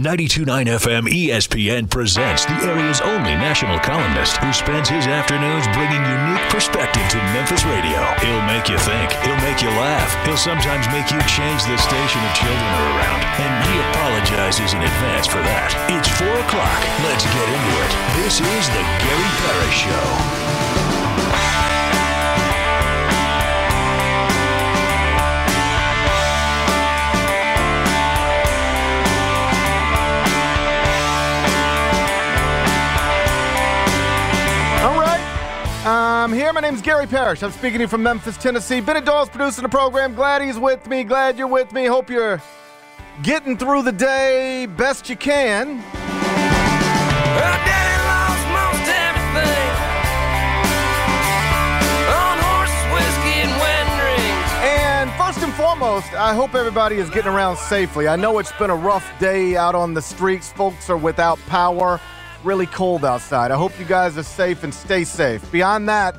92.9 FM ESPN presents the area's only national columnist who spends his afternoons bringing unique perspective to Memphis radio. He'll make you think. He'll make you laugh. He'll sometimes make you change the station if children are around. And he apologizes in advance for that. It's 4 o'clock. Let's get into it. This is the Gary Parrish Show. I'm here. My name's Gary Parrish. I'm speaking to you from Memphis, Tennessee. Bennett Doyle's producing the program. Glad he's with me. Glad you're with me. Hope you're getting through the day best you can. Well, Daddy lost most everything on horses, whiskey, and wedding rings. And first and foremost, I hope everybody is getting around safely. I know it's been a rough day out on the streets. Folks are without power. Really cold outside. I hope you guys are safe and stay safe. Beyond that,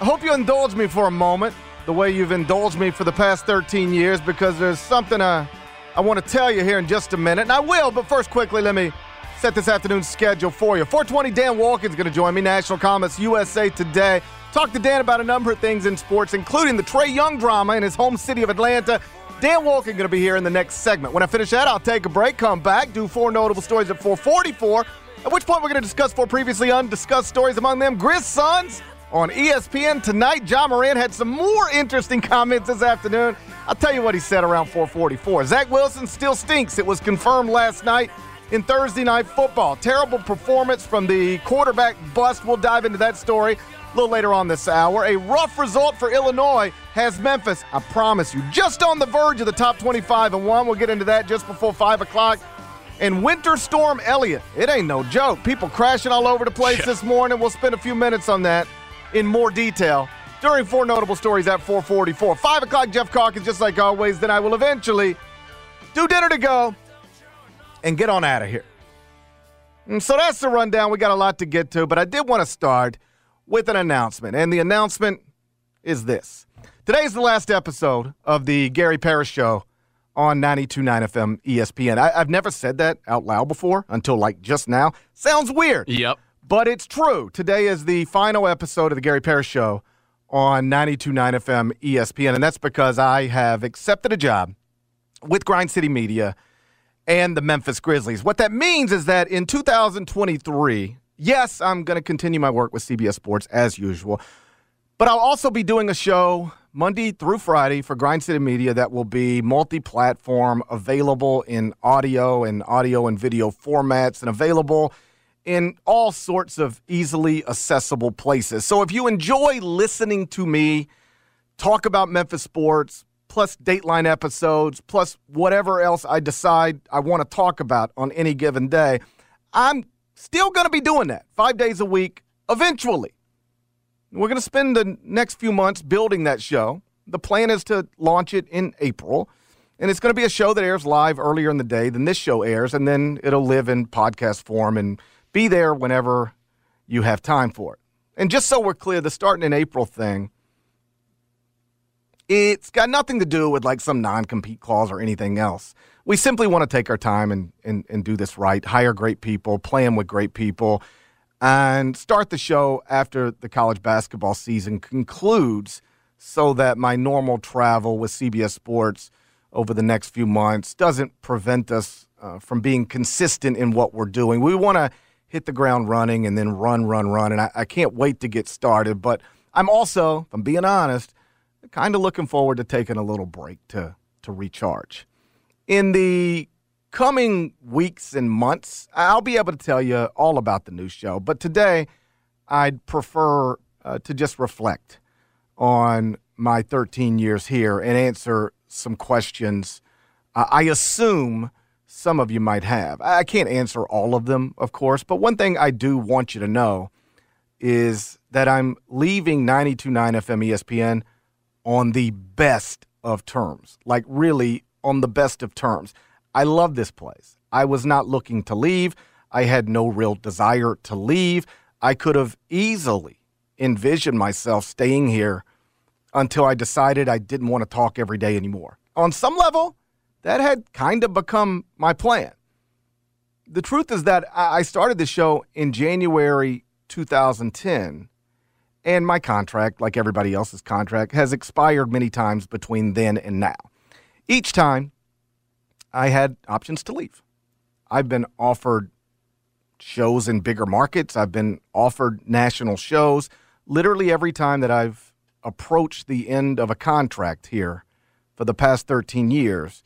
I hope you indulge me for a moment the way you've indulged me for the past 13 years, because there's something I want to tell you here in just a minute, and I will, but first quickly let me set this afternoon's schedule for you. 4:20, Dan Wolken is going to join me, national columnist, USA Today. Talk to Dan about a number of things in sports, including the Trae Young drama in his home city of Atlanta. Dan Wolken going to be here in the next segment. When I finish that, I'll take a break, come back, do 4 notable stories at 4:44, at which point we're going to discuss 4 previously undiscussed stories, among them Grizz Suns on ESPN tonight. Ja Morant had some more interesting comments this afternoon. I'll tell you what he said around 4:44. Zach Wilson still stinks. It was confirmed last night in Thursday Night Football. Terrible performance from the quarterback bust. We'll dive into that story a little later on this hour. A rough result for Illinois has Memphis, I promise you, just on the verge of the top 25-1. We'll get into that just before 5 o'clock. And Winter Storm Elliott, it ain't no joke. People crashing all over the place this morning. We'll spend a few minutes on that in more detail during 4 notable stories at 4:44. 5 o'clock, Jeff Calkins, just like always. Then I will eventually do dinner to go and get on out of here. And so that's the rundown. We got a lot to get to, but I did want to start with an announcement. And the announcement is this. Today's the last episode of the Gary Parrish Show on 92.9 FM ESPN. I've never said that out loud before until like just now. Sounds weird. Yep. But it's true. Today is the final episode of the Gary Parrish Show on 92.9 FM ESPN, and that's because I have accepted a job with Grind City Media and the Memphis Grizzlies. What that means is that in 2023, yes, I'm going to continue my work with CBS Sports as usual, but I'll also be doing a show Monday through Friday for Grind City Media that will be multi-platform, available in audio and video formats, and available in all sorts of easily accessible places. So if you enjoy listening to me talk about Memphis sports, plus Dateline episodes, plus whatever else I decide I want to talk about on any given day, I'm still going to be doing that 5 days a week eventually. We're going to spend the next few months building that show. The plan is to launch it in April, and it's going to be a show that airs live earlier in the day than this show airs, and then it'll live in podcast form and be there whenever you have time for it. And just so we're clear, the starting in April thing, it's got nothing to do with like some non-compete clause or anything else. We simply want to take our time and do this right, hire great people, play them with great people, and start the show after the college basketball season concludes so that my normal travel with CBS Sports over the next few months doesn't prevent us from being consistent in what we're doing. We want to hit the ground running and then run. And I can't wait to get started. But I'm also, if I'm being honest, kind of looking forward to taking a little break to recharge. In the coming weeks and months, I'll be able to tell you all about the new show. But today, I'd prefer to just reflect on my 13 years here and answer some questions I assume some of you might have. I can't answer all of them, of course, but one thing I do want you to know is that I'm leaving 92.9 FM ESPN on the best of terms, like really on the best of terms. I love this place. I was not looking to leave. I had no real desire to leave. I could have easily envisioned myself staying here until I decided I didn't want to talk every day anymore. On some level, that had kind of become my plan. The truth is that I started the show in January 2010, and my contract, like everybody else's contract, has expired many times between then and now. Each time, I had options to leave. I've been offered shows in bigger markets. I've been offered national shows. Literally every time that I've approached the end of a contract here for the past 13 years,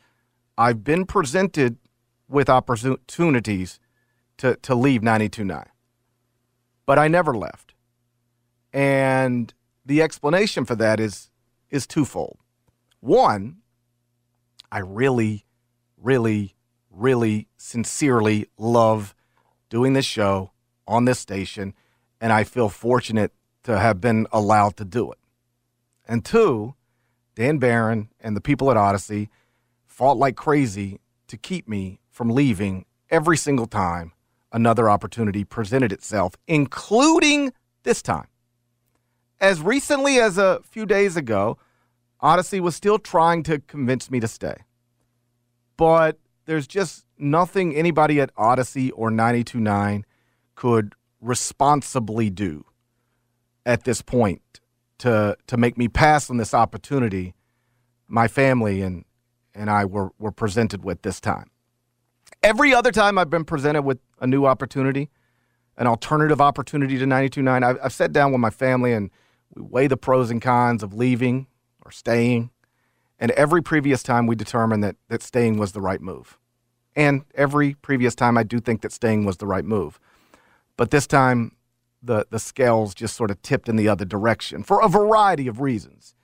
I've been presented with opportunities to leave 92.9. But I never left. And the explanation for that is twofold. One, I really sincerely love doing this show on this station, and I feel fortunate to have been allowed to do it. And two, Dan Barron and the people at Odyssey fought like crazy to keep me from leaving every single time another opportunity presented itself, including this time. As recently as a few days ago, Odyssey was still trying to convince me to stay. But there's just nothing anybody at Odyssey or 92.9 could responsibly do at this point to make me pass on this opportunity my family and I were presented with this time. Every other time I've been presented with a new opportunity, an alternative opportunity to 92.9, I've sat down with my family and we weigh the pros and cons of leaving or staying. And every previous time we determined that staying was the right move. And every previous time I do think that staying was the right move. But this time, the scales just sort of tipped in the other direction for a variety of reasons.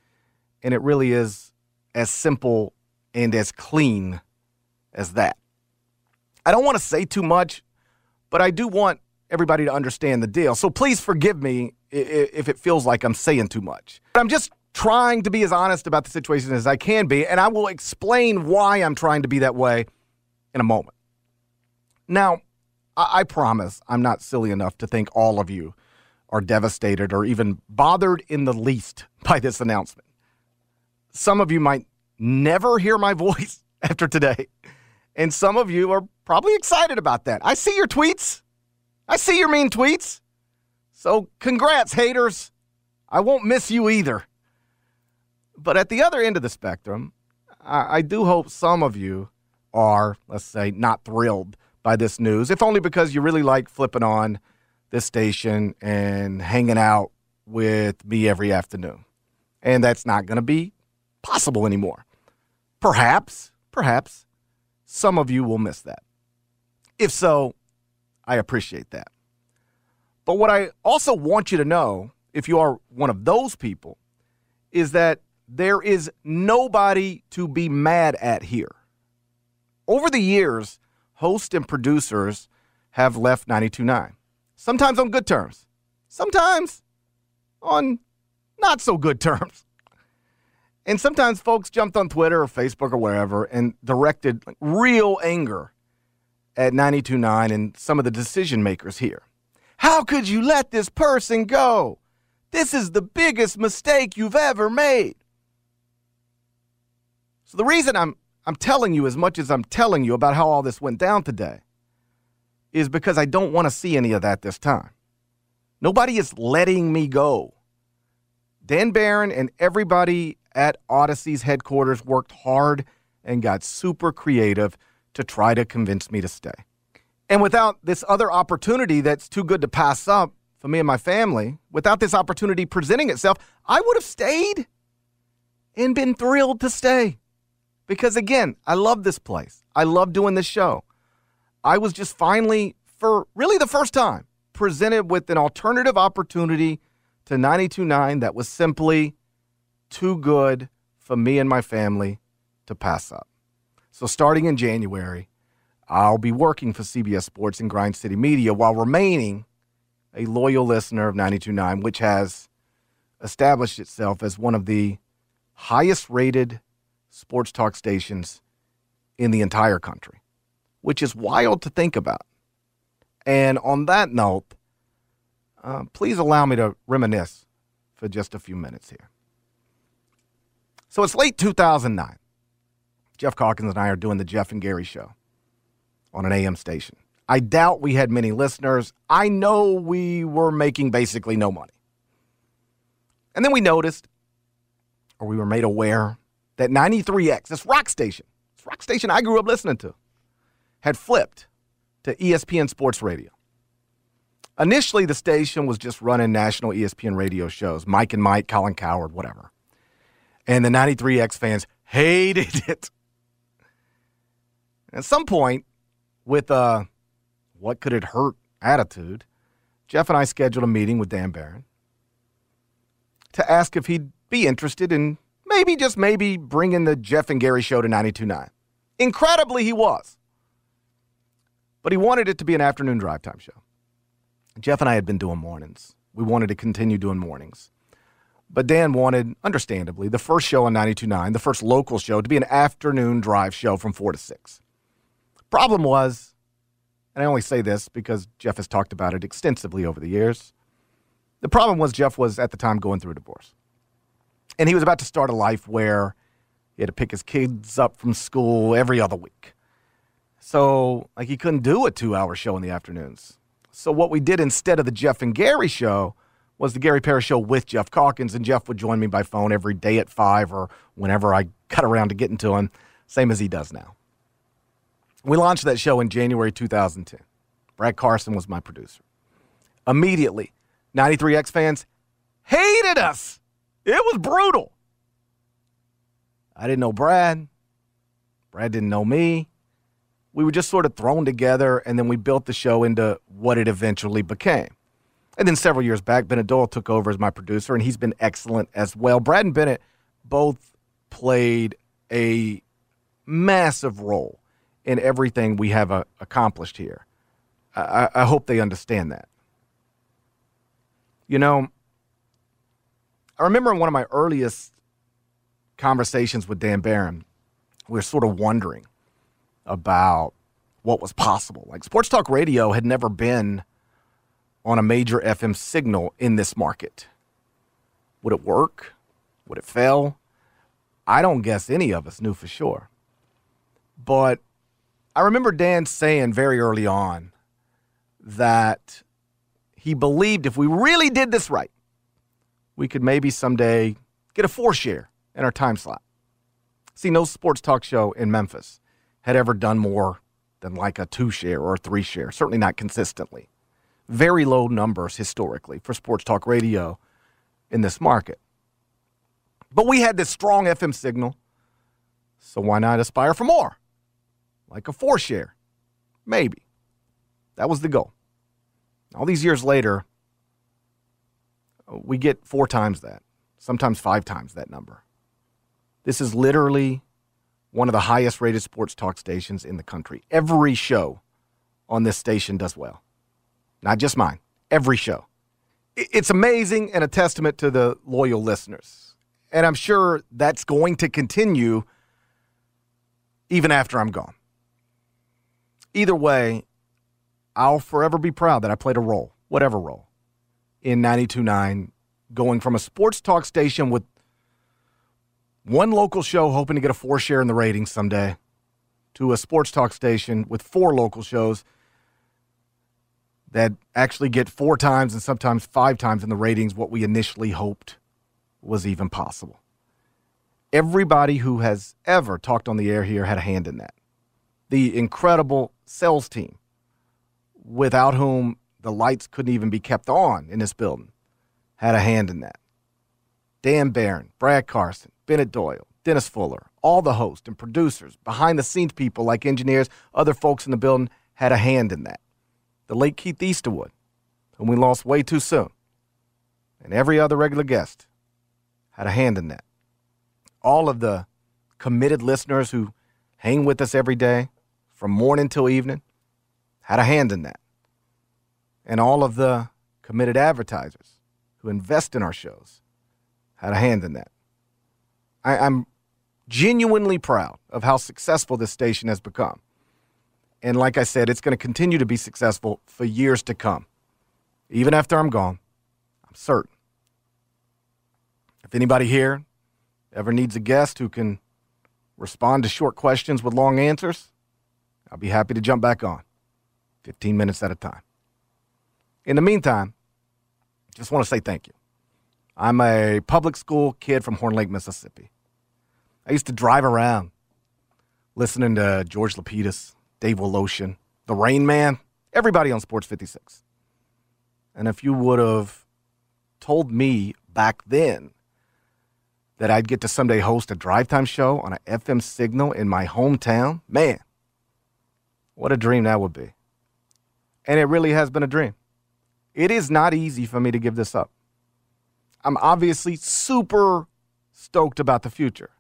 And it really is as simple and as clean as that. I don't want to say too much, but I do want everybody to understand the deal. So please forgive me if it feels like I'm saying too much. But I'm just trying to be as honest about the situation as I can be, and I will explain why I'm trying to be that way in a moment. Now, I promise I'm not silly enough to think all of you are devastated or even bothered in the least by this announcement. Some of you might never hear my voice after today, and some of you are probably excited about that. I see your tweets. I see your mean tweets. So congrats, haters. I won't miss you either. But at the other end of the spectrum, I do hope some of you are, let's say, not thrilled by this news, if only because you really like flipping on this station and hanging out with me every afternoon. And that's not going to be possible anymore. Perhaps, some of you will miss that. If so, I appreciate that. But what I also want you to know, if you are one of those people, is that there is nobody to be mad at here. Over the years, hosts and producers have left 92.9. Sometimes on good terms. Sometimes on not so good terms. And sometimes folks jumped on Twitter or Facebook or wherever and directed real anger at 92.9 and some of the decision makers here. How could you let this person go? This is the biggest mistake you've ever made. So the reason I'm telling you as much as I'm telling you about how all this went down today is because I don't want to see any of that this time. Nobody is letting me go. Dan Barron and everybody at Odyssey's headquarters worked hard and got super creative to try to convince me to stay. And without this other opportunity that's too good to pass up for me and my family, without this opportunity presenting itself, I would have stayed and been thrilled to stay. Because, again, I love this place. I love doing this show. I was just finally, for really the first time, presented with an alternative opportunity to 92.9 that was simply too good for me and my family to pass up. So starting in January, I'll be working for CBS Sports and Grind City Media while remaining a loyal listener of 92.9, which has established itself as one of the highest-rated sports talk stations in the entire country, which is wild to think about. And on that note, please allow me to reminisce for just a few minutes here. So it's late 2009. Jeff Calkins and I are doing the Jeff and Gary show on an AM station. I doubt we had many listeners. I know we were making basically no money. And then we noticed, or we were made aware, that 93X, this rock station I grew up listening to, had flipped to ESPN Sports Radio. Initially, the station was just running national ESPN radio shows, Mike and Mike, Colin Cowherd, whatever. And the 93X fans hated it. At some point, with a what-could-it-hurt attitude, Jeff and I scheduled a meeting with Dan Barron to ask if he'd be interested in maybe, just maybe, bringing the Jeff and Gary show to 92.9. Incredibly, he was. But he wanted it to be an afternoon drive time show. Jeff and I had been doing mornings. We wanted to continue doing mornings. But Dan wanted, understandably, the first show on 92.9, the first local show, to be an afternoon drive show from 4 to 6. Problem was, and I only say this because Jeff has talked about it extensively over the years, the problem was Jeff was, at the time, going through a divorce. And he was about to start a life where he had to pick his kids up from school every other week. So, he couldn't do a 2-hour show in the afternoons. So what we did instead of the Jeff and Gary show was the Gary Parrish show with Jeff Calkins, and Jeff would join me by phone every day at 5 or whenever I got around to getting to him, same as he does now. We launched that show in January 2010. Brad Carson was my producer. Immediately, 93X fans hated us. It was brutal. I didn't know Brad. Brad didn't know me. We were just sort of thrown together, and then we built the show into what it eventually became. And then several years back, Bennett Doyle took over as my producer, and he's been excellent as well. Brad and Bennett both played a massive role in everything we have accomplished here. I hope they understand that. I remember in one of my earliest conversations with Dan Barron, we were sort of wondering about what was possible. Sports Talk Radio had never been on a major FM signal in this market. Would it work? Would it fail? I don't guess any of us knew for sure. But I remember Dan saying very early on that he believed if we really did this right, we could maybe someday get a 4-share in our time slot. See, no sports talk show in Memphis had ever done more than a 2-share or a 3-share, certainly not consistently. Very low numbers historically for sports talk radio in this market. But we had this strong FM signal, so why not aspire for more? A 4-share, maybe. That was the goal. All these years later, we get 4 times that, sometimes 5 times that number. This is literally one of the highest rated sports talk stations in the country. Every show on this station does well. Not just mine, every show. It's amazing and a testament to the loyal listeners. And I'm sure that's going to continue even after I'm gone. Either way, I'll forever be proud that I played a role, whatever role, in 92.9, going from a sports talk station with one local show hoping to get a 4-share in the ratings someday to a sports talk station with 4 local shows that actually get 4 times and sometimes 5 times in the ratings what we initially hoped was even possible. Everybody who has ever talked on the air here had a hand in that. the incredible sales team without whom the lights couldn't even be kept on in this building, had a hand in that. Dan Barron, Brad Carson, Bennett Doyle, Dennis Fuller, all the hosts and producers, behind-the-scenes people like engineers, other folks in the building had a hand in that. The late Keith Easterwood, whom we lost way too soon, and every other regular guest had a hand in that. All of the committed listeners who hang with us every day from morning till evening had a hand in that. And all of the committed advertisers who invest in our shows had a hand in that. I'm genuinely proud of how successful this station has become. And like I said, it's going to continue to be successful for years to come. Even after I'm gone, I'm certain. If anybody here ever needs a guest who can respond to short questions with long answers, I'll be happy to jump back on, 15 minutes at a time. In the meantime, just want to say thank you. I'm a public school kid from Horn Lake, Mississippi. I used to drive around listening to George Lapidus, Dave Woloshin, The Rain Man, everybody on Sports 56. And if you would have told me back then that I'd get to someday host a drive-time show on an FM signal in my hometown, man, what a dream that would be. And it really has been a dream. It is not easy for me to give this up. I'm obviously super stoked about the future.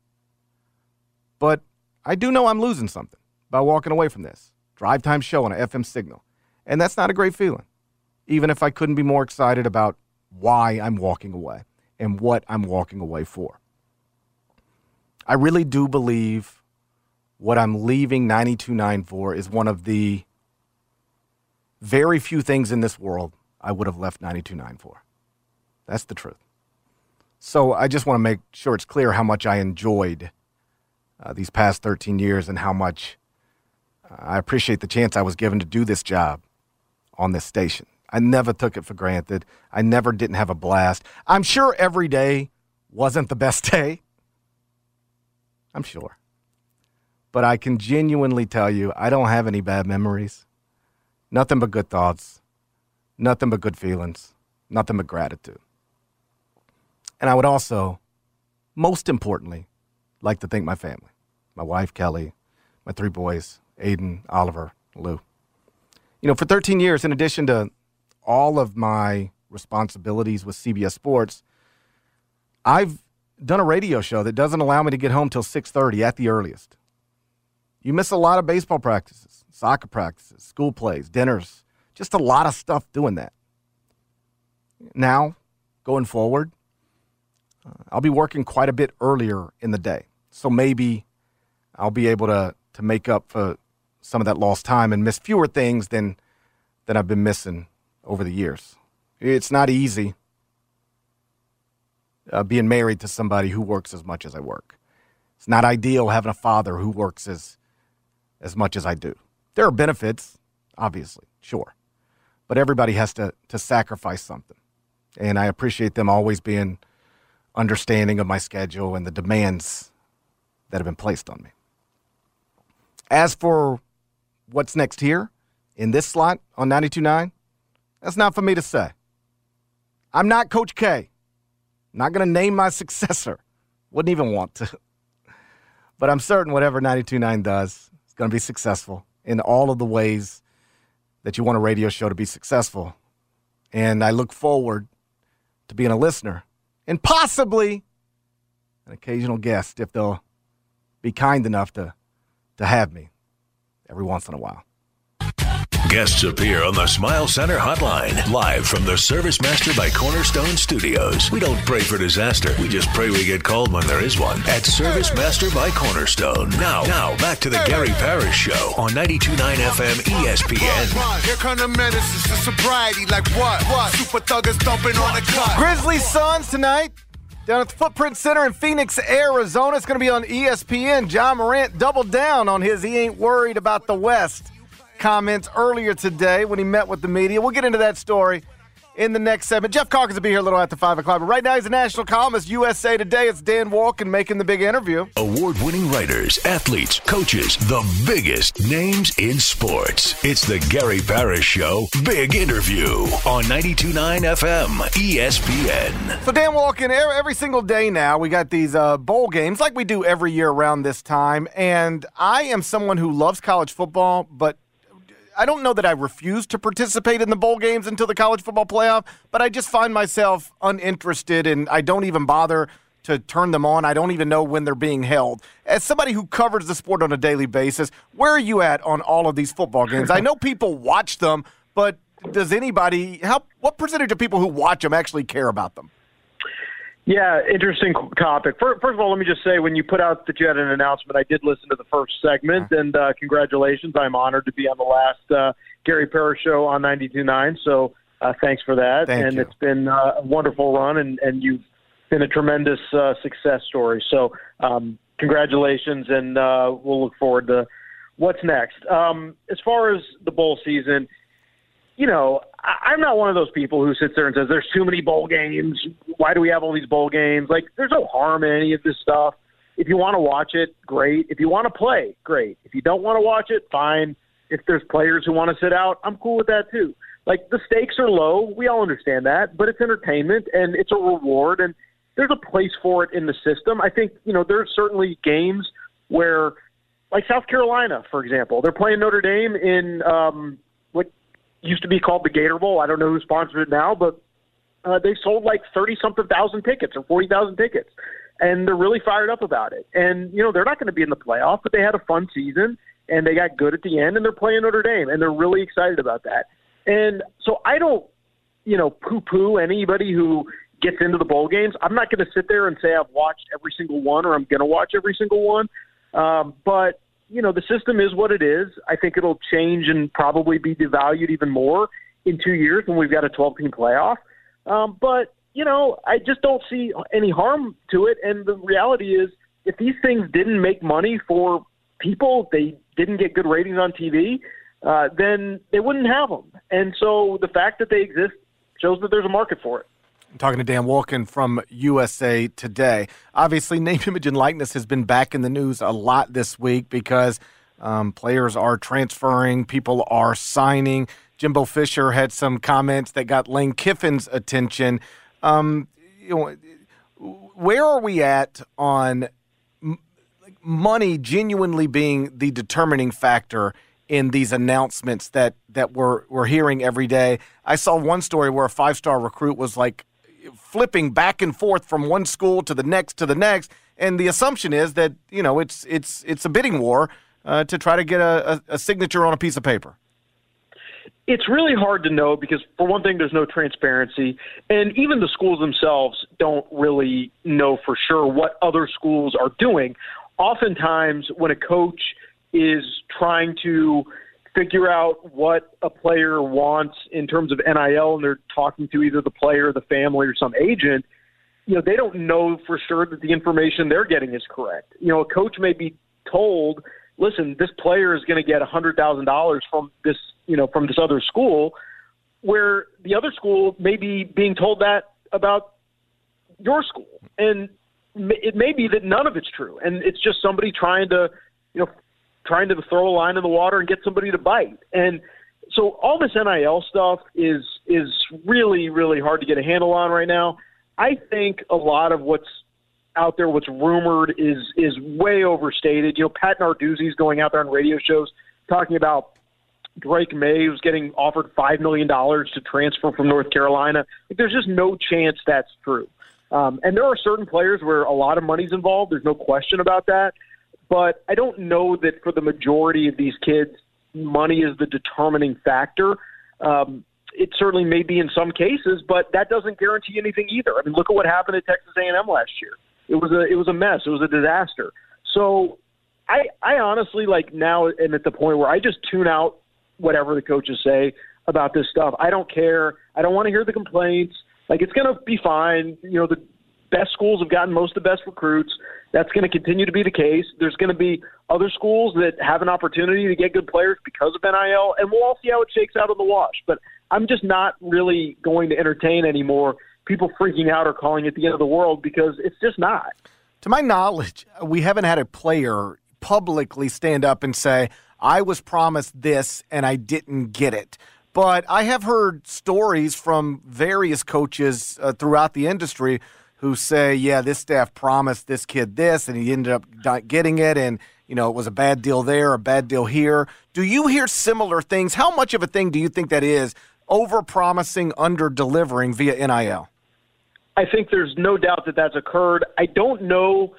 But I do know I'm losing something by walking away from this drive-time show on an FM signal. And that's not a great feeling, even if I couldn't be more excited about why I'm walking away and what I'm walking away for. I really do believe what I'm leaving 92.9 for is one of the very few things in this world I would have left 92.9 for. That's the truth. So I just want to make sure it's clear how much I enjoyed these past 13 years and how much I appreciate the chance I was given to do this job on this station. I never took it for granted. I never didn't have a blast. I'm sure every day wasn't the best day. I'm sure. But I can genuinely tell you I don't have any bad memories. Nothing but good thoughts. Nothing but good feelings. Nothing but gratitude. And I would also, most importantly, like to thank my family. My wife, Kelly, my three boys, Aiden, Oliver, Lou. You know, for 13 years, in addition to all of my responsibilities with CBS Sports, I've done a radio show that doesn't allow me to get home till 6:30 at the earliest. You miss a lot of baseball practices, soccer practices, school plays, dinners, just a lot of stuff doing that. Now, going forward, I'll be working quite a bit earlier in the day. So maybe I'll be able to make up for some of that lost time and miss fewer things than I've been missing over the years. It's not easy being married to somebody who works as much as I work. It's not ideal having a father who works as much as I do. There are benefits, obviously, sure. But everybody has to sacrifice something. And I appreciate them always being understanding of my schedule and the demands that have been placed on me. As for what's next here in this slot on 92.9, that's not for me to say. I'm not Coach K. I'm not going to name my successor. Wouldn't even want to. But I'm certain whatever 92.9 does, it's going to be successful in all of the ways that you want a radio show to be successful. And I look forward to being a listener and possibly an occasional guest if they'll be kind enough to have me every once in a while. Guests appear on the Smile Center Hotline, live from the Service Master by Cornerstone Studios. We don't pray for disaster. We just pray we get called when there is one. At Service Master by Cornerstone. Now, back to the Gary Parrish Show on 92.9 FM ESPN. Here come the menaces to sobriety, like what? Super thuggers thumping on the clock. Grizzlies Suns tonight, down at the Footprint Center in Phoenix, Arizona. It's going to be on ESPN. Ja Morant doubled down on his "he ain't worried about the West" comments earlier today when he met with the media. We'll get into that story in the next segment. Jeff Calkins will be here a little after 5 o'clock. But right now he's a national columnist, USA Today. It's Dan Wolken making the big interview. Award-winning writers, athletes, coaches, the biggest names in sports. It's the Gary Parrish Show Big Interview on 92.9 FM ESPN. So Dan Wolken, every single day now we got these bowl games like we do every year around this time. And I am someone who loves college football, but I don't know that I refuse to participate in the bowl games until the college football playoff, but I just find myself uninterested, and I don't even bother to turn them on. I don't even know when they're being held. As somebody who covers the sport on a daily basis, where are you at on all of these football games? I know people watch them, but does anybody – what percentage of people who watch them actually care about them? Yeah, interesting topic. First of all, let me just say, when you put out that you had an announcement, I did listen to the first segment, and congratulations. I'm honored to be on the last Gary Parrish Show on 92.9, so thanks for that. Thank you. It's been a wonderful run, and you've been a tremendous success story. So congratulations, and we'll look forward to what's next. As far as the bowl season, you know, I'm not one of those people who sits there and says, there's too many bowl games. Why do we have all these bowl games? Like, there's no harm in any of this stuff. If you want to watch it, great. If you want to play, great. If you don't want to watch it, fine. If there's players who want to sit out, I'm cool with that too. Like, the stakes are low. We all understand that. But it's entertainment, and it's a reward, and there's a place for it in the system. I think, you know, there's certainly games where, like South Carolina, for example, they're playing Notre Dame in used to be called the Gator Bowl. I don't know who sponsors it now, but they sold like 30-something thousand tickets or 40,000 tickets, and they're really fired up about it. And, you know, they're not going to be in the playoff, but they had a fun season, and they got good at the end, and they're playing Notre Dame, and they're really excited about that. And so I don't, you know, poo-poo anybody who gets into the bowl games. I'm not going to sit there and say I've watched every single one or I'm going to watch every single one, but – you know, the system is what it is. I think it'll change and probably be devalued even more in 2 years when we've got a 12-team playoff. But, you know, I just don't see any harm to it. And the reality is, if these things didn't make money for people, they didn't get good ratings on TV, then they wouldn't have them. And so the fact that they exist shows that there's a market for it. I'm talking to Dan Wolken from USA Today. Obviously, name, image, and likeness has been back in the news a lot this week because players are transferring, people are signing. Jimbo Fisher had some comments that got Lane Kiffin's attention. Where are we at on money genuinely being the determining factor in these announcements that we're hearing every day? I saw one story where a five-star recruit was like, flipping back and forth from one school to the next, and the assumption is that, you know, it's a bidding war to try to get a signature on a piece of paper. It's really hard to know because, for one thing, there's no transparency, and even the schools themselves don't really know for sure what other schools are doing. Oftentimes, when a coach is trying to figure out what a player wants in terms of NIL, and they're talking to either the player, the family, or some agent, you know, they don't know for sure that the information they're getting is correct. You know, a coach may be told, listen, this player is going to get $100,000 from this other school, where the other school may be being told that about your school. And it may be that none of it's true. And it's just somebody trying to throw a line in the water and get somebody to bite. And so all this NIL stuff is really, really hard to get a handle on right now. I think a lot of what's out there, what's rumored, is way overstated. You know, Pat Narduzzi's going out there on radio shows talking about Drake May, who's getting offered $5 million to transfer from North Carolina. Like, there's just no chance that's true. And there are certain players where a lot of money's involved. There's no question about that. But I don't know that for the majority of these kids, money is the determining factor. It certainly may be in some cases, but that doesn't guarantee anything either. I mean, look at what happened at Texas A&M last year. It was a mess. It was a disaster. So I honestly, like, now am at the point where I just tune out whatever the coaches say about this stuff. I don't care. I don't want to hear the complaints. Like, it's going to be fine. You know, the best schools have gotten most of the best recruits. That's going to continue to be the case. There's going to be other schools that have an opportunity to get good players because of NIL, and we'll all see how it shakes out in the wash. But I'm just not really going to entertain anymore people freaking out or calling it the end of the world, because it's just not. To my knowledge, we haven't had a player publicly stand up and say, I was promised this and I didn't get it. But I have heard stories from various coaches throughout the industry who say, yeah, this staff promised this kid this and he ended up not getting it, and you know, it was a bad deal there, a bad deal here. Do you hear similar things? How much of a thing do you think that is, over-promising, under-delivering via NIL? I think there's no doubt that that's occurred. I don't know,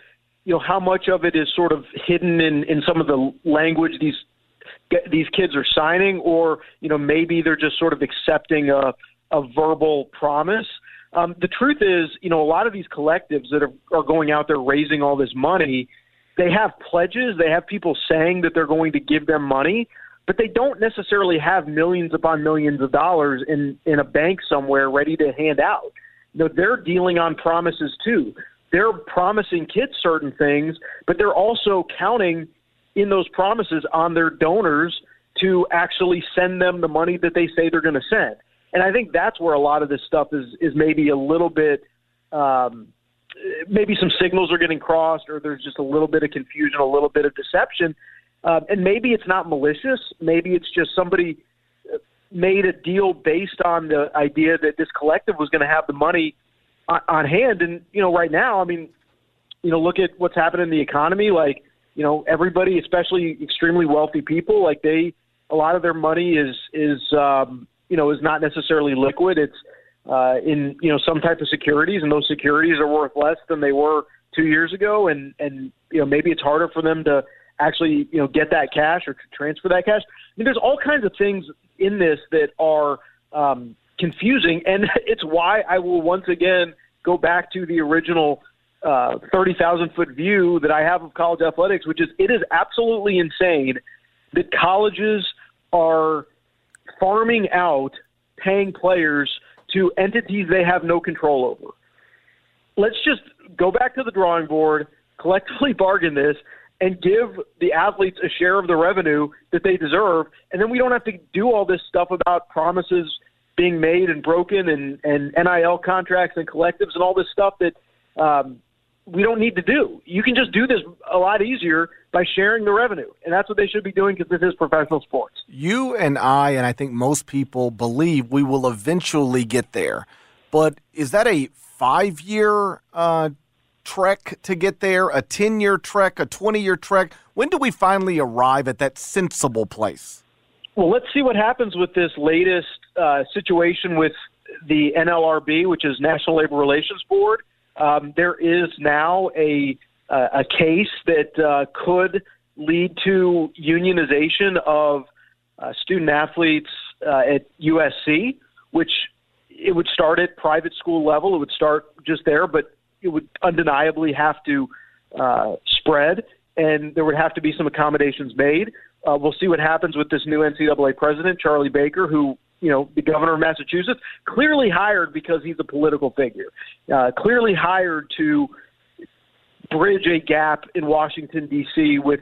how much of it is sort of hidden in some of the language these kids are signing, or, maybe they're just sort of accepting a verbal promise. The truth is, a lot of these collectives that are going out there raising all this money, they have pledges, they have people saying that they're going to give them money, but they don't necessarily have millions upon millions of dollars in a bank somewhere ready to hand out. They're dealing on promises too. They're promising kids certain things, but they're also counting in those promises on their donors to actually send them the money that they say they're going to send. And I think that's where a lot of this stuff is maybe a little bit, maybe some signals are getting crossed, or there's just a little bit of confusion, a little bit of deception. And maybe it's not malicious. Maybe it's just somebody made a deal based on the idea that this collective was going to have the money on hand. And, right now, look at what's happened in the economy. Like, everybody, especially extremely wealthy people, like a lot of their money is not necessarily liquid. It's in, some type of securities, and those securities are worth less than they were 2 years ago. And, maybe it's harder for them to actually, get that cash or transfer that cash. There's all kinds of things in this that are confusing, and it's why I will once again go back to the original 30,000-foot view that I have of college athletics, which is it is absolutely insane that colleges are farming out paying players to entities they have no control over. Let's just go back to the drawing board, collectively bargain this, and give the athletes a share of the revenue that they deserve, and then we don't have to do all this stuff about promises being made and broken and NIL contracts and collectives and all this stuff that we don't need to do. You can just do this a lot easier by sharing the revenue, and that's what they should be doing, because this is professional sports. You and I think most people believe we will eventually get there, but is that a 5-year trek to get there, a 10-year trek, a 20-year trek? When do we finally arrive at that sensible place? Well, let's see what happens with this latest situation with the NLRB, which is National Labor Relations Board. There is now a case that could lead to unionization of student athletes at USC, which it would start at private school level. It would start just there, but it would undeniably have to spread, and there would have to be some accommodations made. We'll see what happens with this new NCAA president, Charlie Baker, who, the governor of Massachusetts, clearly hired because he's a political figure, clearly hired to bridge a gap in Washington, D.C. with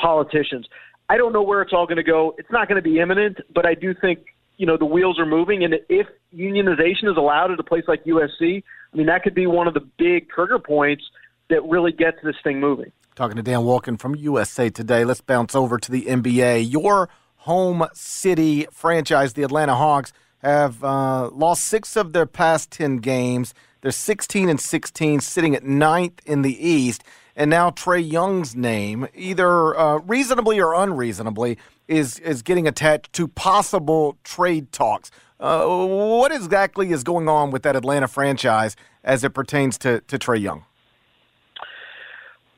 politicians. I don't know where it's all going to go. It's not going to be imminent, but I do think, the wheels are moving, and if unionization is allowed at a place like USC, that could be one of the big trigger points that really gets this thing moving. Talking to Dan Wolken from USA Today. Let's bounce over to the NBA. Your home city franchise, the Atlanta Hawks, have lost 6 of their past 10 games. They're 16-16, sitting at 9th in the East. And now Trae Young's name, either reasonably or unreasonably, is getting attached to possible trade talks. What exactly is going on with that Atlanta franchise as it pertains to Trae Young?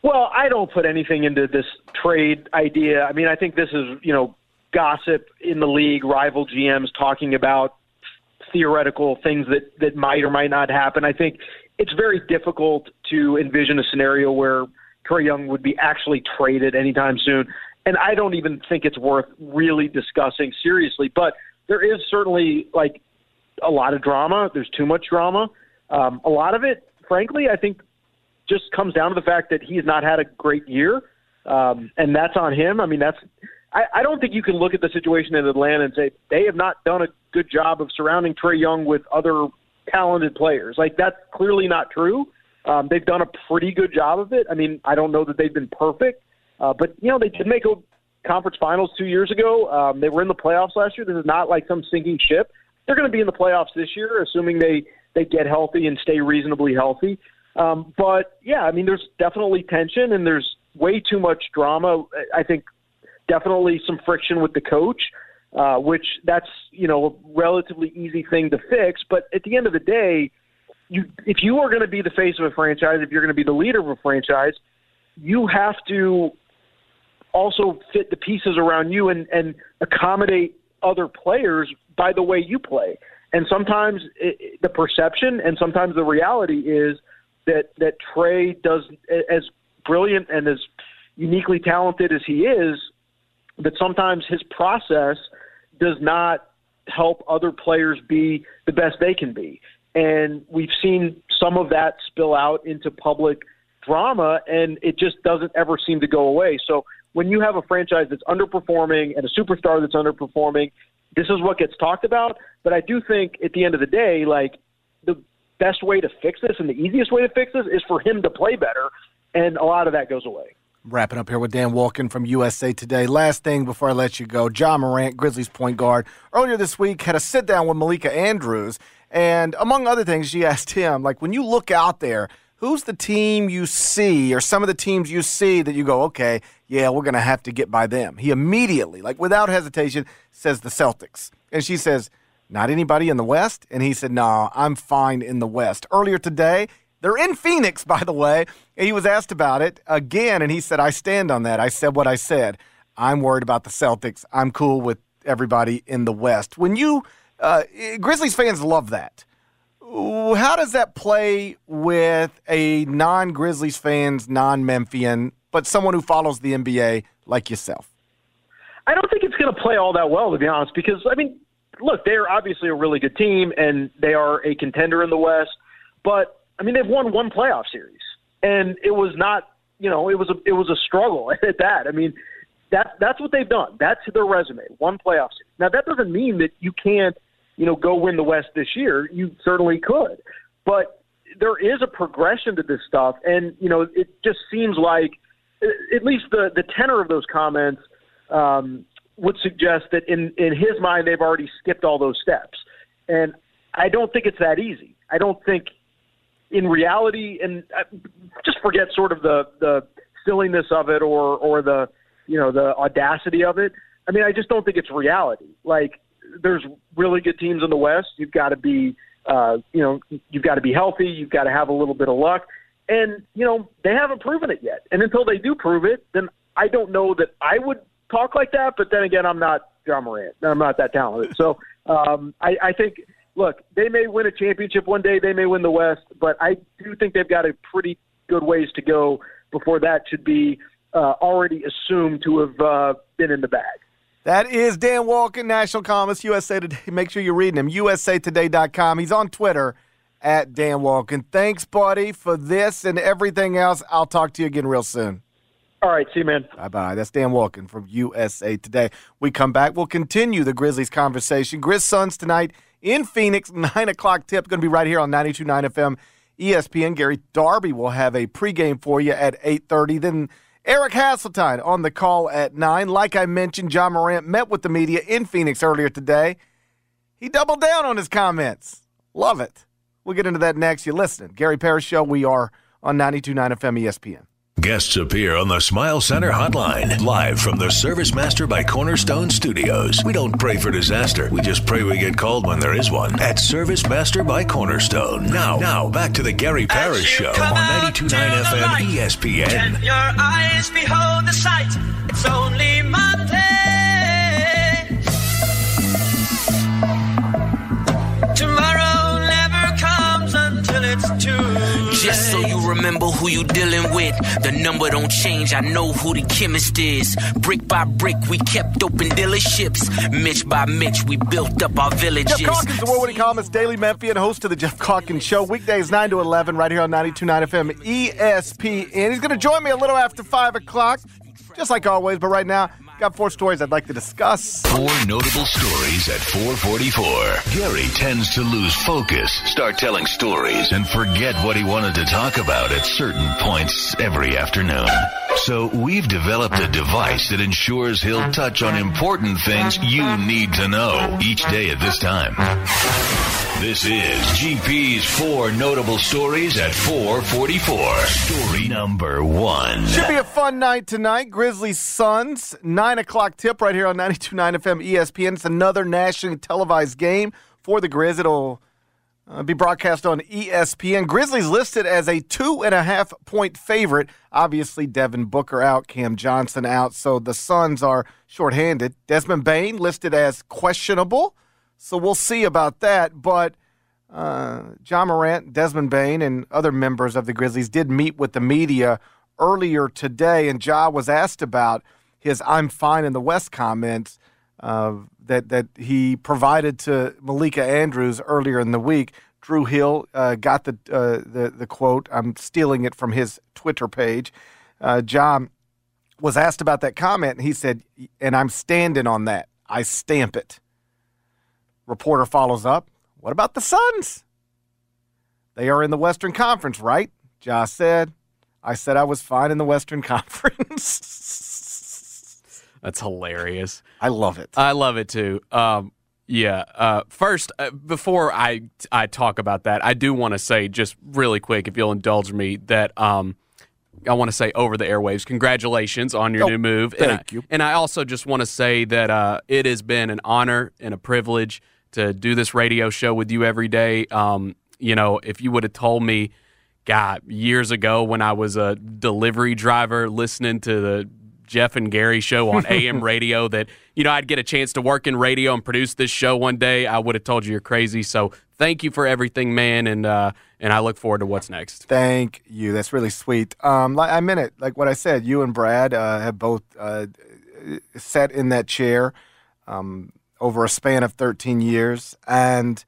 Well, I don't put anything into this trade idea. I think this is, gossip in the league, rival GMs talking about theoretical things that might or might not happen. I think it's very difficult to envision a scenario where Trae Young would be actually traded anytime soon. And I don't even think it's worth really discussing seriously, but there is certainly, a lot of drama. There's too much drama. A lot of it, frankly, I think just comes down to the fact that he has not had a great year, and that's on him. I don't think you can look at the situation in Atlanta and say they have not done a good job of surrounding Trae Young with other talented players. Like, that's clearly not true. They've done a pretty good job of it. I mean, I don't know that they've been perfect, but, you know, they did make a conference finals 2 years ago. They were in the playoffs last year. This is not like some sinking ship. They're going to be in the playoffs this year, assuming they get healthy and stay reasonably healthy. But, yeah, I mean, there's definitely tension, and there's way too much drama. I think definitely some friction with the coach, which that's, you know, a relatively easy thing to fix. But at the end of the day, if you are going to be the face of a franchise, if you're going to be the leader of a franchise, you have to also fit the pieces around you and accommodate other players by the way you play. And sometimes the perception and sometimes the reality is that Trae does, as brilliant and as uniquely talented as he is, that sometimes his process does not help other players be the best they can be. And we've seen some of that spill out into public drama, and it just doesn't ever seem to go away. So when you have a franchise that's underperforming and a superstar that's underperforming, this is what gets talked about. But I do think at the end of the day, like, the best way to fix this and the easiest way to fix this is for him to play better, and a lot of that goes away. Wrapping up here with Dan Wolken from USA Today. Last thing before I let you go, Ja Morant, Grizzlies point guard, earlier this week had a sit-down with Malika Andrews, and among other things, she asked him, like, when you look out there, who's the team you see or some of the teams you see that you go, okay, yeah, we're going to have to get by them? He immediately, like without hesitation, says the Celtics. And she says, not anybody in the West? And he said, no, I'm fine in the West. Earlier today, they're in Phoenix, by the way. He was asked about it again, and he said, I stand on that. I said what I said. I'm worried about the Celtics. I'm cool with everybody in the West. When you Grizzlies fans love that. How does that play with a non-Grizzlies fans, non-Memphian, but someone who follows the NBA like yourself? I don't think it's going to play all that well, to be honest, because, I mean, look, they're obviously a really good team, and they are a contender in the West, but I mean, they've won one playoff series, and it was not, you know, it was a struggle at that. I mean, that's what they've done. That's their resume, one playoff series. Now, that doesn't mean that you can't, you know, go win the West this year. You certainly could. But there is a progression to this stuff, and, you know, it just seems like at least the tenor of those comments would suggest that in his mind they've already skipped all those steps. And I don't think it's that easy. I don't think – in reality, and just forget sort of the silliness of it or the, you know, the audacity of it. I mean, I just don't think it's reality. Like, there's really good teams in the West. You've got to be, you know, you've got to be healthy. You've got to have a little bit of luck. And, you know, they haven't proven it yet. And until they do prove it, then I don't know that I would talk like that. But then again, I'm not Ja Morant. I'm not that talented. So I think – look, they may win a championship one day. They may win the West, but I do think they've got a pretty good ways to go before that should be already assumed to have been in the bag. That is Dan Wolken, national columnist, USA Today. Make sure you're reading him, usatoday.com. He's on Twitter, at Dan Wolken. Thanks, buddy, for this and everything else. I'll talk to you again real soon. All right, see you, man. Bye-bye. That's Dan Wolken from USA Today. We come back. We'll continue the Grizzlies conversation. Grizz Suns tonight in Phoenix, 9 o'clock tip. Going to be right here on 92.9 FM ESPN. Gary Darby will have a pregame for you at 8:30. Then Eric Hasseltine on the call at 9. Like I mentioned, Ja Morant met with the media in Phoenix earlier today. He doubled down on his comments. Love it. We'll get into that next. You're listening. Gary Parrish Show. We are on 92.9 FM ESPN. Guests appear on the Smile Center Hotline, live from the Service Master by Cornerstone Studios. We don't pray for disaster. We just pray we get called when there is one. At Service Master by Cornerstone. Now, back to the Gary Parrish Show on 92.9 FM light, ESPN. Can your eyes behold the sight? It's only Monday. Tomorrow never comes until it's too late. Just so you remember who you dealing with. The number don't change, I know who the chemist is. Brick by brick, we kept open dealerships. Mitch by Mitch, we built up our villages. Jeff Calkins, award-winning columnist, Daily Memphian, host of the Jeff Calkins Show. Weekdays 9 to 11 right here on 92.9 FM ESPN. He's going to join me a little after 5 o'clock, just like always. But right now, Got four stories I'd like to discuss. Four notable stories at 4:44. Gary tends to lose focus, start telling stories, and forget what he wanted to talk about at certain points every afternoon. So we've developed a device that ensures he'll touch on important things you need to know each day at this time. This is GP's Four Notable Stories at 4:44. Story number one. Should be a fun night tonight. Grizzlies Suns, 9 o'clock tip right here on 92.9 FM ESPN. It's another nationally televised game for the Grizz. It'll be broadcast on ESPN. Grizzlies listed as a 2.5-point favorite. Obviously, Devin Booker out, Cam Johnson out, so the Suns are shorthanded. Desmond Bain listed as questionable, so we'll see about that. But Ja Morant, Desmond Bain, and other members of the Grizzlies did meet with the media earlier today, and Ja was asked about his "I'm fine in the West" comments that he provided to Malika Andrews earlier in the week. Drew Hill got the quote. I'm stealing it from his Twitter page. Ja was asked about that comment, and he said, "And I'm standing on that. I stamp it." Reporter follows up, "What about the Suns? They are in the Western Conference, right?" Ja said, "I said I was fine in the Western Conference." That's hilarious. I love it. I love it, too. First, before I talk about that, I do want to say just really quick, if you'll indulge me, that I want to say over the airwaves, congratulations on your new move. Thank you. And I also just want to say that it has been an honor and a privilege to do this radio show with you every day. You know, if you would have told me, God, years ago when I was a delivery driver listening to the Jeff and Gary show on AM radio that, you know, I'd get a chance to work in radio and produce this show one day, I would have told you you're crazy. So thank you for everything, man, and I look forward to what's next. Thank you. That's really sweet. I meant it. Like what I said, you and Brad have both sat in that chair over a span of 13 years. And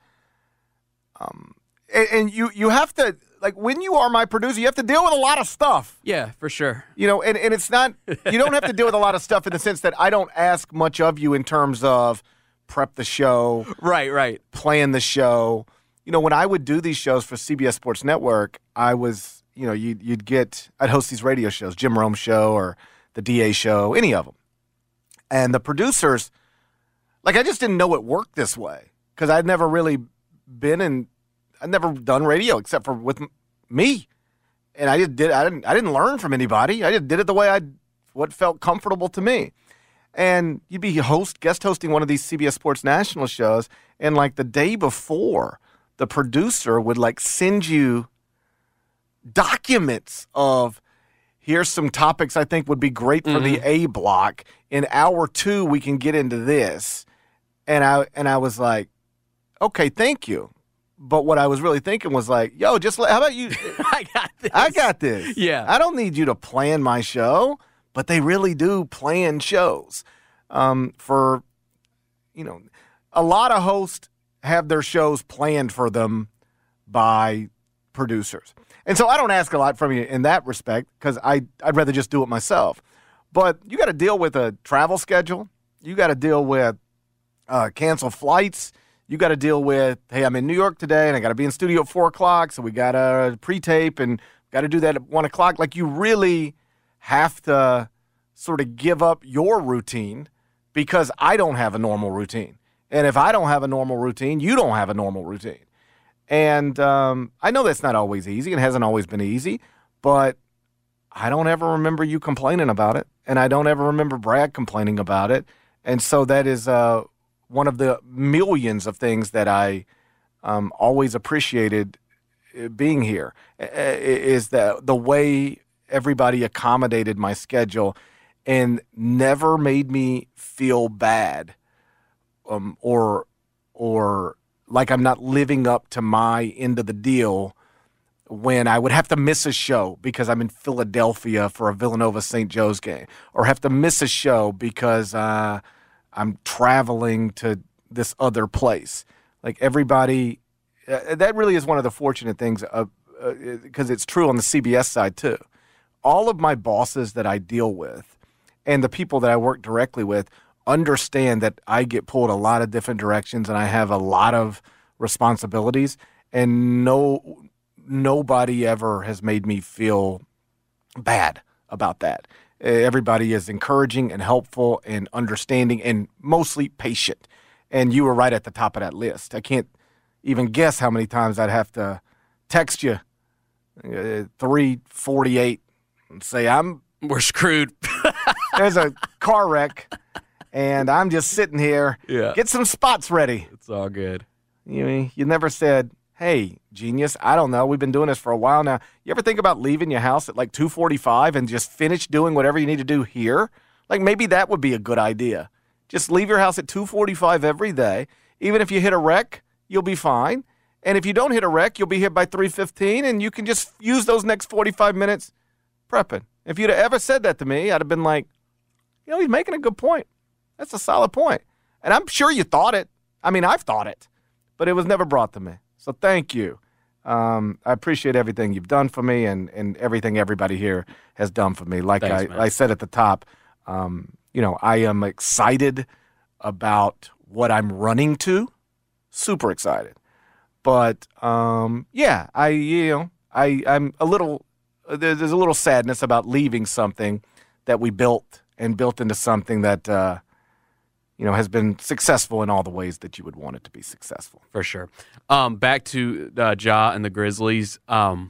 you have to... Like, when you are my producer, you have to deal with a lot of stuff. Yeah, for sure. You know, and it's not – you don't have to deal with a lot of stuff in the sense that I don't ask much of you in terms of prep the show. Right. Plan the show. You know, when I would do these shows for CBS Sports Network, I was – you know, you'd get – I'd host these radio shows, Jim Rome Show or the DA Show, any of them. And the producers – like, I just didn't know it worked this way because I'd never really been in – I've never done radio except for with me, and I just did. I didn't learn from anybody. I just did it the way what felt comfortable to me. And you'd be guest hosting one of these CBS Sports National shows, and like the day before, the producer would like send you documents of here's some topics I think would be great for the A block. In hour two, we can get into this, and I was like, okay, thank you. But what I was really thinking was like, yo, how about you? I got this. Yeah. I don't need you to plan my show, but they really do plan shows. For, you know, a lot of hosts have their shows planned for them by producers. And so I don't ask a lot from you in that respect because I'd rather just do it myself. But you got to deal with a travel schedule. You got to deal with canceled flights. You got to deal with, hey, I'm in New York today, and I got to be in studio at 4 o'clock, so we got to pre-tape and got to do that at 1 o'clock. Like, you really have to sort of give up your routine because I don't have a normal routine. And if I don't have a normal routine, you don't have a normal routine. And I know that's not always easy. It hasn't always been easy, but I don't ever remember you complaining about it, and I don't ever remember Brad complaining about it. And so that is one of the millions of things that I always appreciated being here is that the way everybody accommodated my schedule and never made me feel bad or like I'm not living up to my end of the deal when I would have to miss a show because I'm in Philadelphia for a Villanova-St. Joe's game or have to miss a show because I'm traveling to this other place. Like everybody, that really is one of the fortunate things because it's true on the CBS side too. All of my bosses that I deal with and the people that I work directly with understand that I get pulled a lot of different directions and I have a lot of responsibilities, and nobody ever has made me feel bad about that. Everybody is encouraging and helpful and understanding and mostly patient. And you were right at the top of that list. I can't even guess how many times I'd have to text you 3:48 and say, we're screwed. There's a car wreck, and I'm just sitting here. Yeah. Get some spots ready. It's all good. You never said, hey, genius, I don't know. We've been doing this for a while now. You ever think about leaving your house at like 2:45 and just finish doing whatever you need to do here? Like maybe that would be a good idea. Just leave your house at 2:45 every day. Even if you hit a wreck, you'll be fine. And if you don't hit a wreck, you'll be here by 3:15, and you can just use those next 45 minutes prepping. If you'd have ever said that to me, I'd have been like, he's making a good point. That's a solid point. And I'm sure you thought it. I mean, I've thought it, but it was never brought to me. So thank you. I appreciate everything you've done for me and everything everybody here has done for me. Like I said at the top, I am excited about what I'm running to. Super excited. But, I'm a little – there's a little sadness about leaving something that we built and built into something that, has been successful in all the ways that you would want it to be successful. For sure. Back to Ja and the Grizzlies. I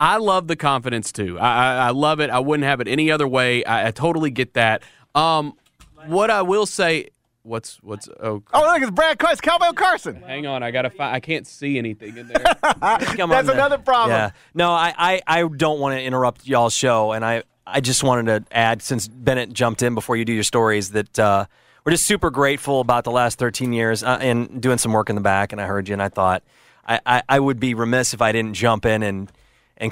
love the confidence too. I love it. I wouldn't have it any other way. I totally get that. What I will say – What's look, it's Brad Carson. Hang on, I can't see anything in there. That's another problem. Yeah. No, I don't want to interrupt y'all's show, and I just wanted to add, since Bennett jumped in before you do your stories, that we're just super grateful about the last 13 years and doing some work in the back, and I heard you, and I thought I would be remiss if I didn't jump in and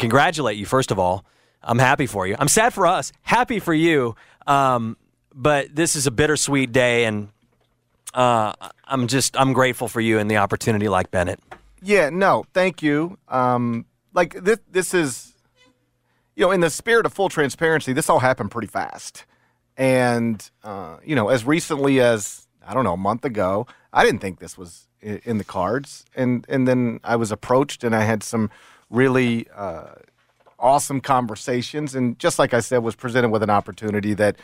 congratulate you, first of all. I'm happy for you. I'm sad for us, happy for you, but this is a bittersweet day, and I'm grateful for you and the opportunity, like Bennett. Yeah, no, thank you. This is, in the spirit of full transparency, this all happened pretty fast. And, as recently as, a month ago, I didn't think this was in the cards. And then I was approached, and I had some really awesome conversations. And just like I said, was presented with an opportunity that,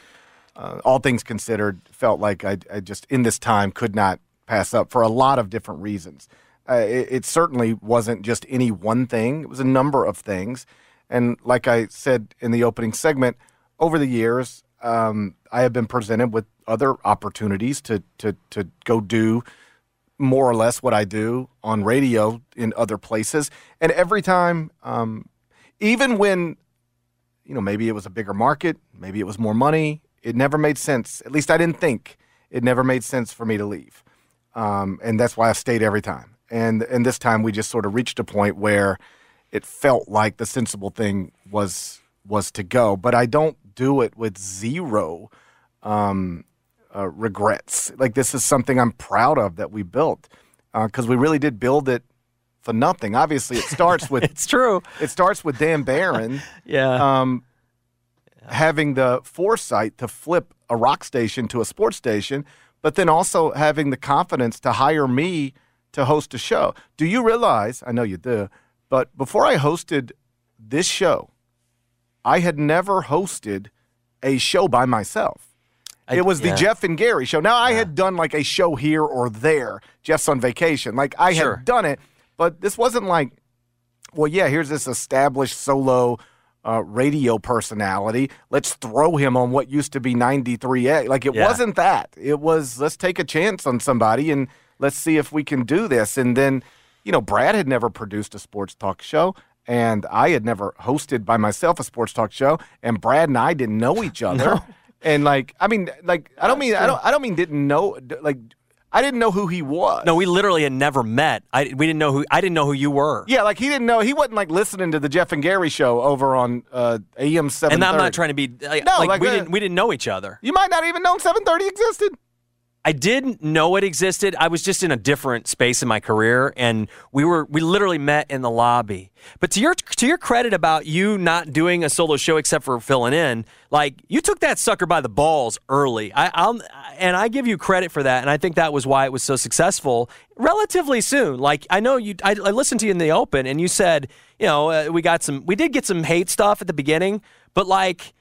all things considered, felt like I just in this time could not pass up for a lot of different reasons. It certainly wasn't just any one thing. It was a number of things. And like I said in the opening segment, over the years, I have been presented with other opportunities to go do more or less what I do on radio in other places. And every time, even when, maybe it was a bigger market, maybe it was more money, it never made sense. At least I didn't think it never made sense for me to leave. And that's why I stayed every time. And this time we just sort of reached a point where it felt like the sensible thing was to go. But I don't do it with zero regrets. Like, this is something I'm proud of that we built, because we really did build it for nothing. Obviously, it starts with... It's true. It starts with Dan Barron. Yeah. Having the foresight to flip a rock station to a sports station, but then also having the confidence to hire me to host a show. Do you realize, I know you do, but before I hosted this show, I had never hosted a show by myself. It was the Jeff and Gary show. Now, I had done like a show here or there. Jeff's on vacation. Like, I had done it, but this wasn't like, here's this established solo radio personality. Let's throw him on what used to be 93A. Like, it wasn't that. It was, let's take a chance on somebody and let's see if we can do this. And then, Brad had never produced a sports talk show, and I had never hosted by myself a sports talk show, and Brad and I didn't know each other. No. And didn't know, like, I didn't know who he was. No, we literally had never met. We didn't know who. I didn't know who you were. Yeah, like, he didn't know. He wasn't like listening to the Jeff and Gary show over on AM 730. And I'm not trying to be. We didn't know each other. You might not even known 730 existed. I didn't know it existed. I was just in a different space in my career, and we literally met in the lobby. But to your credit about you not doing a solo show except for filling in, like, you took that sucker by the balls early. I give you credit for that, and I think that was why it was so successful relatively soon. Like, I know you, I listened to you in the open, and you said, you know, we did get some hate stuff at the beginning, but like,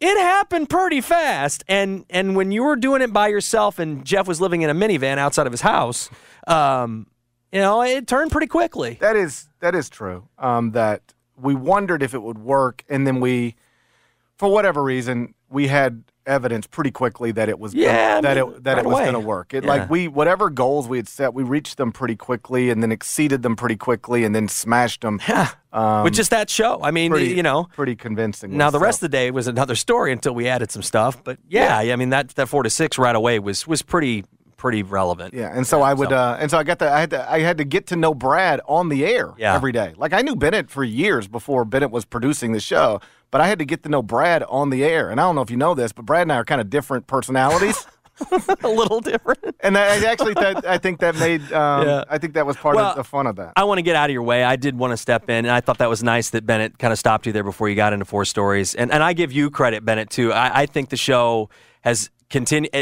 it happened pretty fast, and when you were doing it by yourself and Jeff was living in a minivan outside of his house, you know, it turned pretty quickly. That is true, that we wondered if it would work, and then we, for whatever reason, we had evidence pretty quickly that it was going to work. Whatever goals we had set, we reached them pretty quickly and then exceeded them pretty quickly and then smashed them. Yeah. With just that show. I mean, pretty convincing. Now, the rest of the day was another story until we added some stuff. But, yeah. I mean, that 4-6 right away was pretty relevant. Yeah, and so I had to get to know Brad on the air every day. Like, I knew Bennett for years before Bennett was producing the show, but I had to get to know Brad on the air. And I don't know if you know this, but Brad and I are kind of different personalities. A little different. And I think that was part of the fun of that. I want to get out of your way. I did want to step in, and I thought that was nice that Bennett kind of stopped you there before you got into Four Stories. And I give you credit, Bennett, too. I think the show has continued.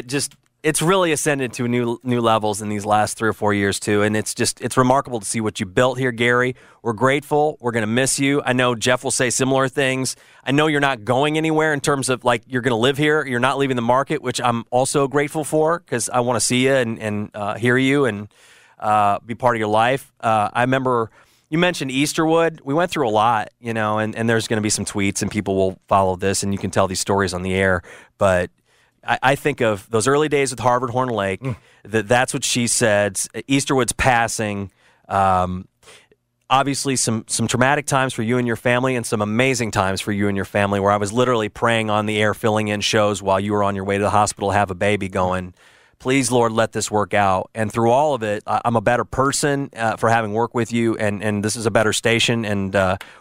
It's really ascended to new levels in these last 3 or 4 years, too, and it's remarkable to see what you built here, Gary. We're grateful. We're going to miss you. I know Jeff will say similar things. I know you're not going anywhere in terms of, like, you're going to live here. You're not leaving the market, which I'm also grateful for because I want to see you and hear you and be part of your life. I remember you mentioned Easterwood. We went through a lot, you know, and there's going to be some tweets, and people will follow this, and you can tell these stories on the air, but I think of those early days with Harvard Horn Lake, that's what she said, Easterwood's passing, obviously some traumatic times for you and your family and some amazing times for you and your family where I was literally praying on the air, filling in shows while you were on your way to the hospital to have a baby going, please, Lord, let this work out. And through all of it, I'm a better person for having worked with you, and this is a better station, and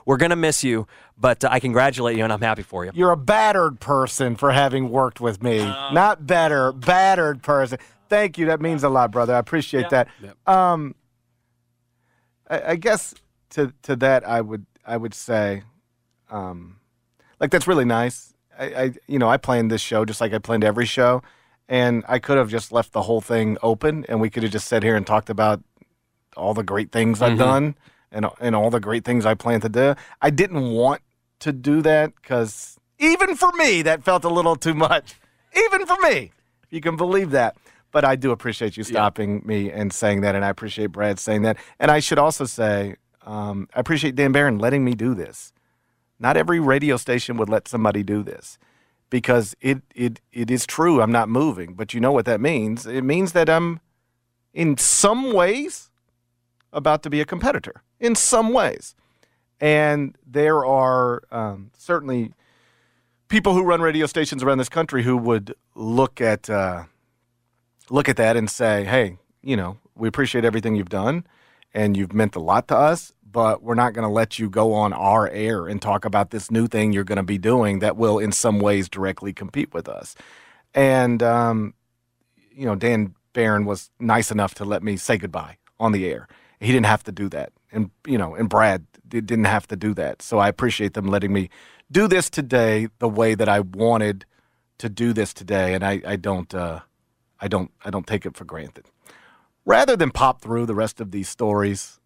we're going to miss you, but I congratulate you, and I'm happy for you. You're a battered person for having worked with me. Not better, battered person. Thank you. That means a lot, brother. I appreciate that. Yeah. I guess to that, I would say, like, that's really nice. I planned this show just like I planned every show. And I could have just left the whole thing open, and we could have just sat here and talked about all the great things I've done and all the great things I plan to do. I didn't want to do that because even for me, that felt a little too much. Even for me, if you can believe that. But I do appreciate you stopping me and saying that, and I appreciate Brad saying that. And I should also say I appreciate Dan Barron letting me do this. Not every radio station would let somebody do this. Because it is true, I'm not moving. But you know what that means. It means that I'm, in some ways, about to be a competitor. In some ways. And there are certainly people who run radio stations around this country who would look at that and say, hey, you know, we appreciate everything you've done, and you've meant a lot to us, but we're not going to let you go on our air and talk about this new thing you're going to be doing that will in some ways directly compete with us. And, you know, Dan Barron was nice enough to let me say goodbye on the air. He didn't have to do that. And, you know, and Brad didn't have to do that. So I appreciate them letting me do this today the way that I wanted to do this today. And I don't take it for granted. Rather than pop through the rest of these stories,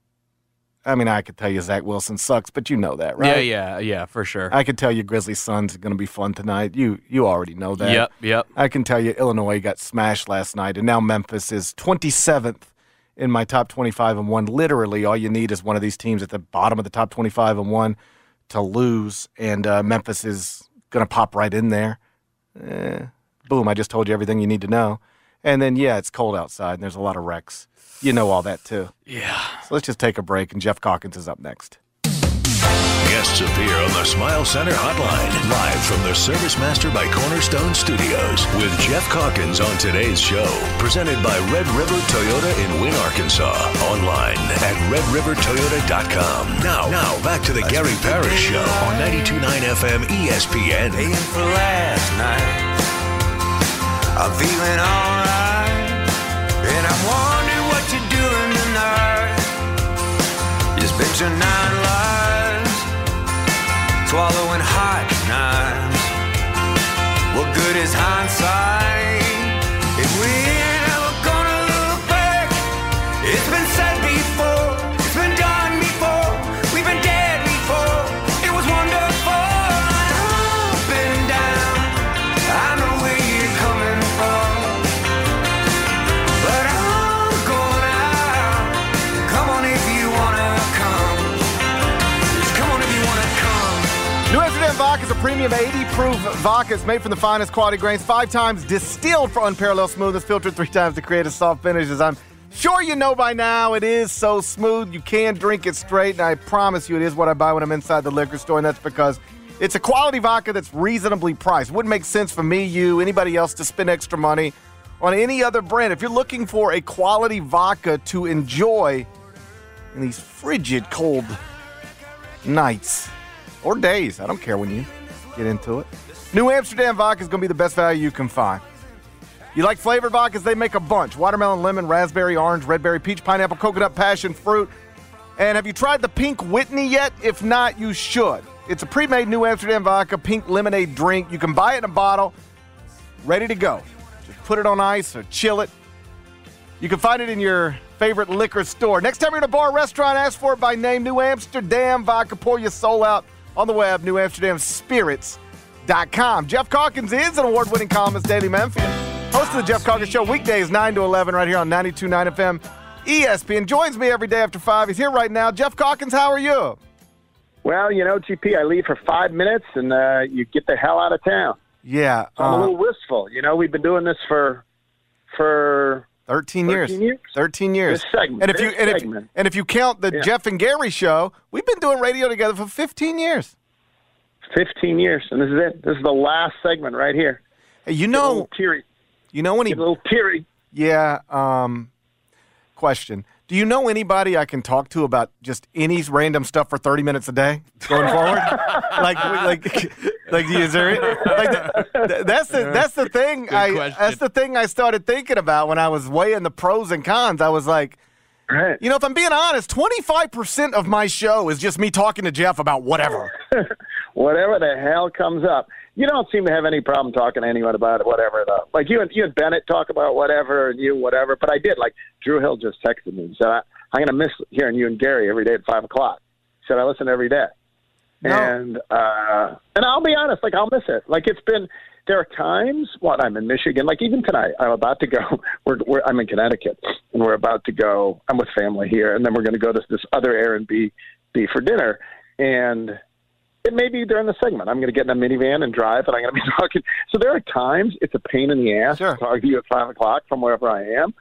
I mean, I could tell you Zach Wilson sucks, but you know that, right? Yeah, for sure. I could tell you Grizzlies Suns is going to be fun tonight. You already know that. Yep. I can tell you Illinois got smashed last night, and now Memphis is 27th in my top 25 and 1. Literally, all you need is one of these teams at the bottom of the top 25 and 1 to lose, and Memphis is going to pop right in there. Boom, I just told you everything you need to know. And then, it's cold outside, and there's a lot of wrecks. You know all that, too. Yeah. So let's just take a break, and Jeff Calkins is up next. Guests appear on the Smile Center Hotline, live from the Service Master by Cornerstone Studios, with Jeff Calkins on today's show, presented by Red River Toyota in Wynn, Arkansas, online at redrivertoyota.com. Now back to the Gary Parrish Show on 92.9 FM ESPN. Paying for last night. I'm feeling all right. These are premium 80-proof vodkas made from the finest quality grains, 5 times distilled for unparalleled smoothness, filtered 3 times to create a soft finish. As I'm sure you know by now, it is so smooth you can drink it straight, and I promise you it is what I buy when I'm inside the liquor store, and that's because it's a quality vodka that's reasonably priced. Wouldn't make sense for me, you, anybody else to spend extra money on any other brand. If you're looking for a quality vodka to enjoy in these frigid cold nights or days, I don't care when you get into it, New Amsterdam vodka is going to be the best value you can find. You like flavored vodkas? They make a bunch. Watermelon, lemon, raspberry, orange, red berry, peach, pineapple, coconut, passion fruit. And have you tried the Pink Whitney yet? If not, you should. It's a pre-made New Amsterdam vodka pink lemonade drink. You can buy it in a bottle, ready to go. Just put it on ice or chill it. You can find it in your favorite liquor store. Next time you're in a bar or restaurant, ask for it by name. New Amsterdam vodka. Pour your soul out on the web, newamsterdamspirits.com. Jeff Calkins is an award-winning columnist, Daily Memphian. Host of the Jeff Calkins Show, weekdays 9 to 11 right here on 92.9 FM ESPN. Joins me every day after 5. He's here right now. Jeff Calkins, how are you? Well, you know, TP, I leave for 5 minutes and you get the hell out of town. Yeah. So I'm a little wistful. You know, we've been doing this for 13 years. 13 years. This segment. And if you count the Jeff and Gary Show, we've been doing radio together for 15 years. 15 years. And this is it. This is the last segment right here. Hey, you know, you know any? A little teary. Yeah. Question: do you know anybody I can talk to about just any random stuff for 30 minutes a day going forward? like is there? Like that's the thing. That's the thing I started thinking about when I was weighing the pros and cons. I was like, right. You know, if I'm being honest, 25% of my show is just me talking to Jeff about whatever. Whatever the hell comes up. You don't seem to have any problem talking to anyone about it, whatever, though. Like, you and Bennett talk about whatever, and you, whatever. But I did. Like, Drew Hill just texted me and said, I'm going to miss hearing you and Gary every day at 5 o'clock. He said, I listen every day. No. And I'll be honest, like, I'll miss it. Like, it's been – there are times when I'm in Michigan. Like, even tonight, I'm about to go – I'm in Connecticut, and we're about to go – I'm with family here, and then we're going to go to this other Airbnb for dinner. And – it may be during the segment. I'm going to get in a minivan and drive, and I'm going to be talking. So there are times it's a pain in the ass to talk to you at 5 o'clock from wherever I am.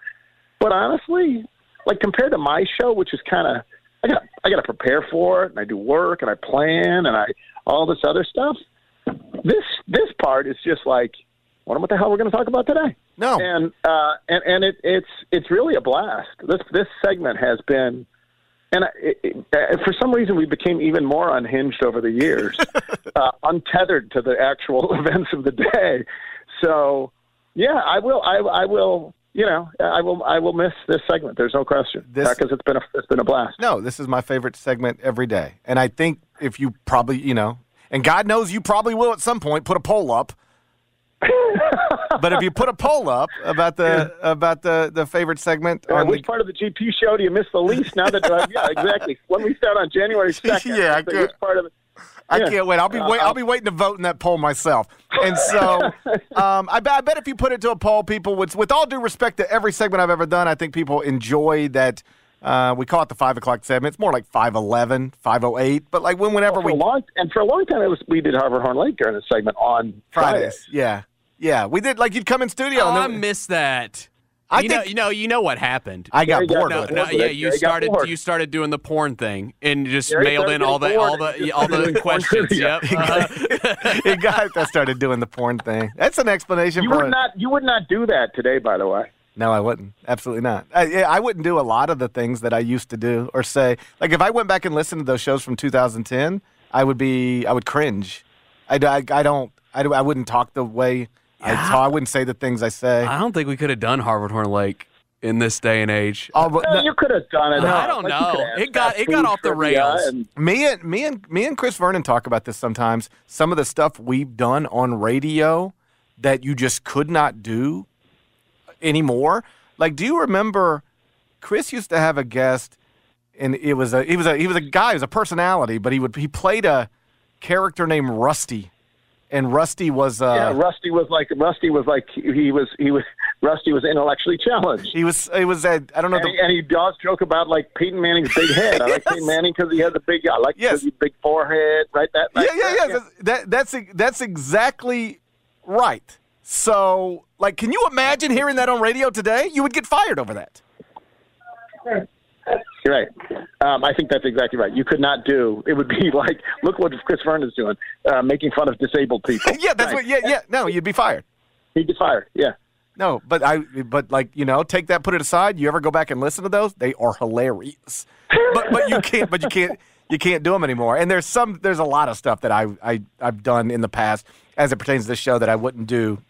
But honestly, like compared to my show, which is kind of – I got to prepare for it, and I do work, and I plan, and I all this other stuff. This part is just like, what the hell we're going to talk about today? No. And it's really a blast. This segment has been – and for some reason, we became even more unhinged over the years, untethered to the actual events of the day. So, yeah, I will. You know, I will miss this segment. There's no question, because it's been a blast. No, this is my favorite segment every day, and I think if you probably, you know, and God knows you probably will at some point put a poll up. But if you put a poll up about the favorite segment, which part of the GP show do you miss the least? Now that yeah, exactly. When we start on January 2nd, yeah, which part of it? Yeah. I can't wait. I'll be waiting to vote in that poll myself. And so, I bet if you put it to a poll, people would. With all due respect to every segment I've ever done, I think people enjoy that. We call it the 5 o'clock segment. It's more like 5:11, 5:08. But like for a long time we did Harbor Horn Lake during a segment on Fridays. Yeah. Yeah, we did. Like, you'd come in studio. Oh, and I miss that. You know what happened. I got bored with it. You started doing the porn thing and just mailed in all the questions. Yep. The guy that started doing the porn thing. That's an explanation. You would not do that today, by the way. No, I wouldn't. Absolutely not. I wouldn't do a lot of the things that I used to do or say. Like, if I went back and listened to those shows from 2010, I would cringe. I wouldn't talk the way. I wouldn't say the things I say. I don't think we could have done Harvard Horn Lake in this day and age. Oh, but, you could have done it. I don't know. It got off the rails. Me and Chris Vernon talk about this sometimes. Some of the stuff we've done on radio that you just could not do anymore. Like, do you remember? Chris used to have a guest, and he was a guy, he was a personality, but he played a character named Rusty. And Rusty was like he was Rusty was intellectually challenged. He was. He does joke about like Peyton Manning's big head. I like Peyton Manning because he has a big. I like because he's big forehead. Right. That's exactly right. So, like, can you imagine hearing that on radio today? You would get fired over that. You're right. I think that's exactly right. You could not do. It would be like, look what Chris Vernon's doing, making fun of disabled people. No, you'd be fired. He'd be fired. Yeah. No, but take that, put it aside. You ever go back and listen to those? They are hilarious. But you can't do them anymore. And there's a lot of stuff that I've done in the past as it pertains to this show that I wouldn't do,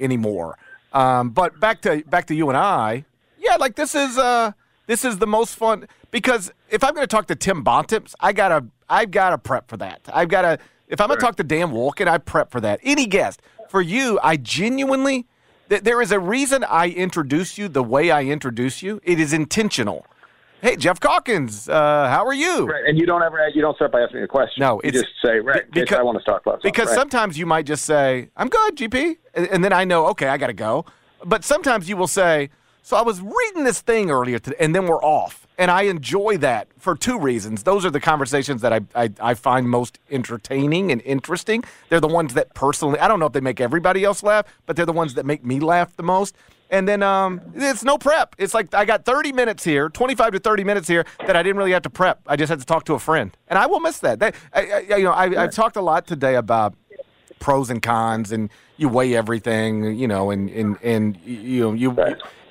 anymore. But back to you and I. Yeah, like this is the most fun, because if I'm going to talk to Tim Bontemps, I've got to prep for that. If I'm going to talk to Dan Wolken, I prep for that. Any guest. For you, I genuinely, there is a reason I introduce you the way I introduce you. It is intentional. Hey, Jeff Calkins, how are you? Right, and you don't start by asking a question. No, you just say, right, because I want to start. Because sometimes you might just say, I'm good, GP, and then I know, okay, I got to go. But sometimes you will say, so I was reading this thing earlier today, and then we're off. And I enjoy that for two reasons. Those are the conversations that I find most entertaining and interesting. They're the ones that personally, I don't know if they make everybody else laugh, but they're the ones that make me laugh the most. And then it's no prep. It's like I got 30 minutes here, 25 to 30 minutes here that I didn't really have to prep. I just had to talk to a friend. And I will miss that. I've talked a lot today about pros and cons, and you weigh everything,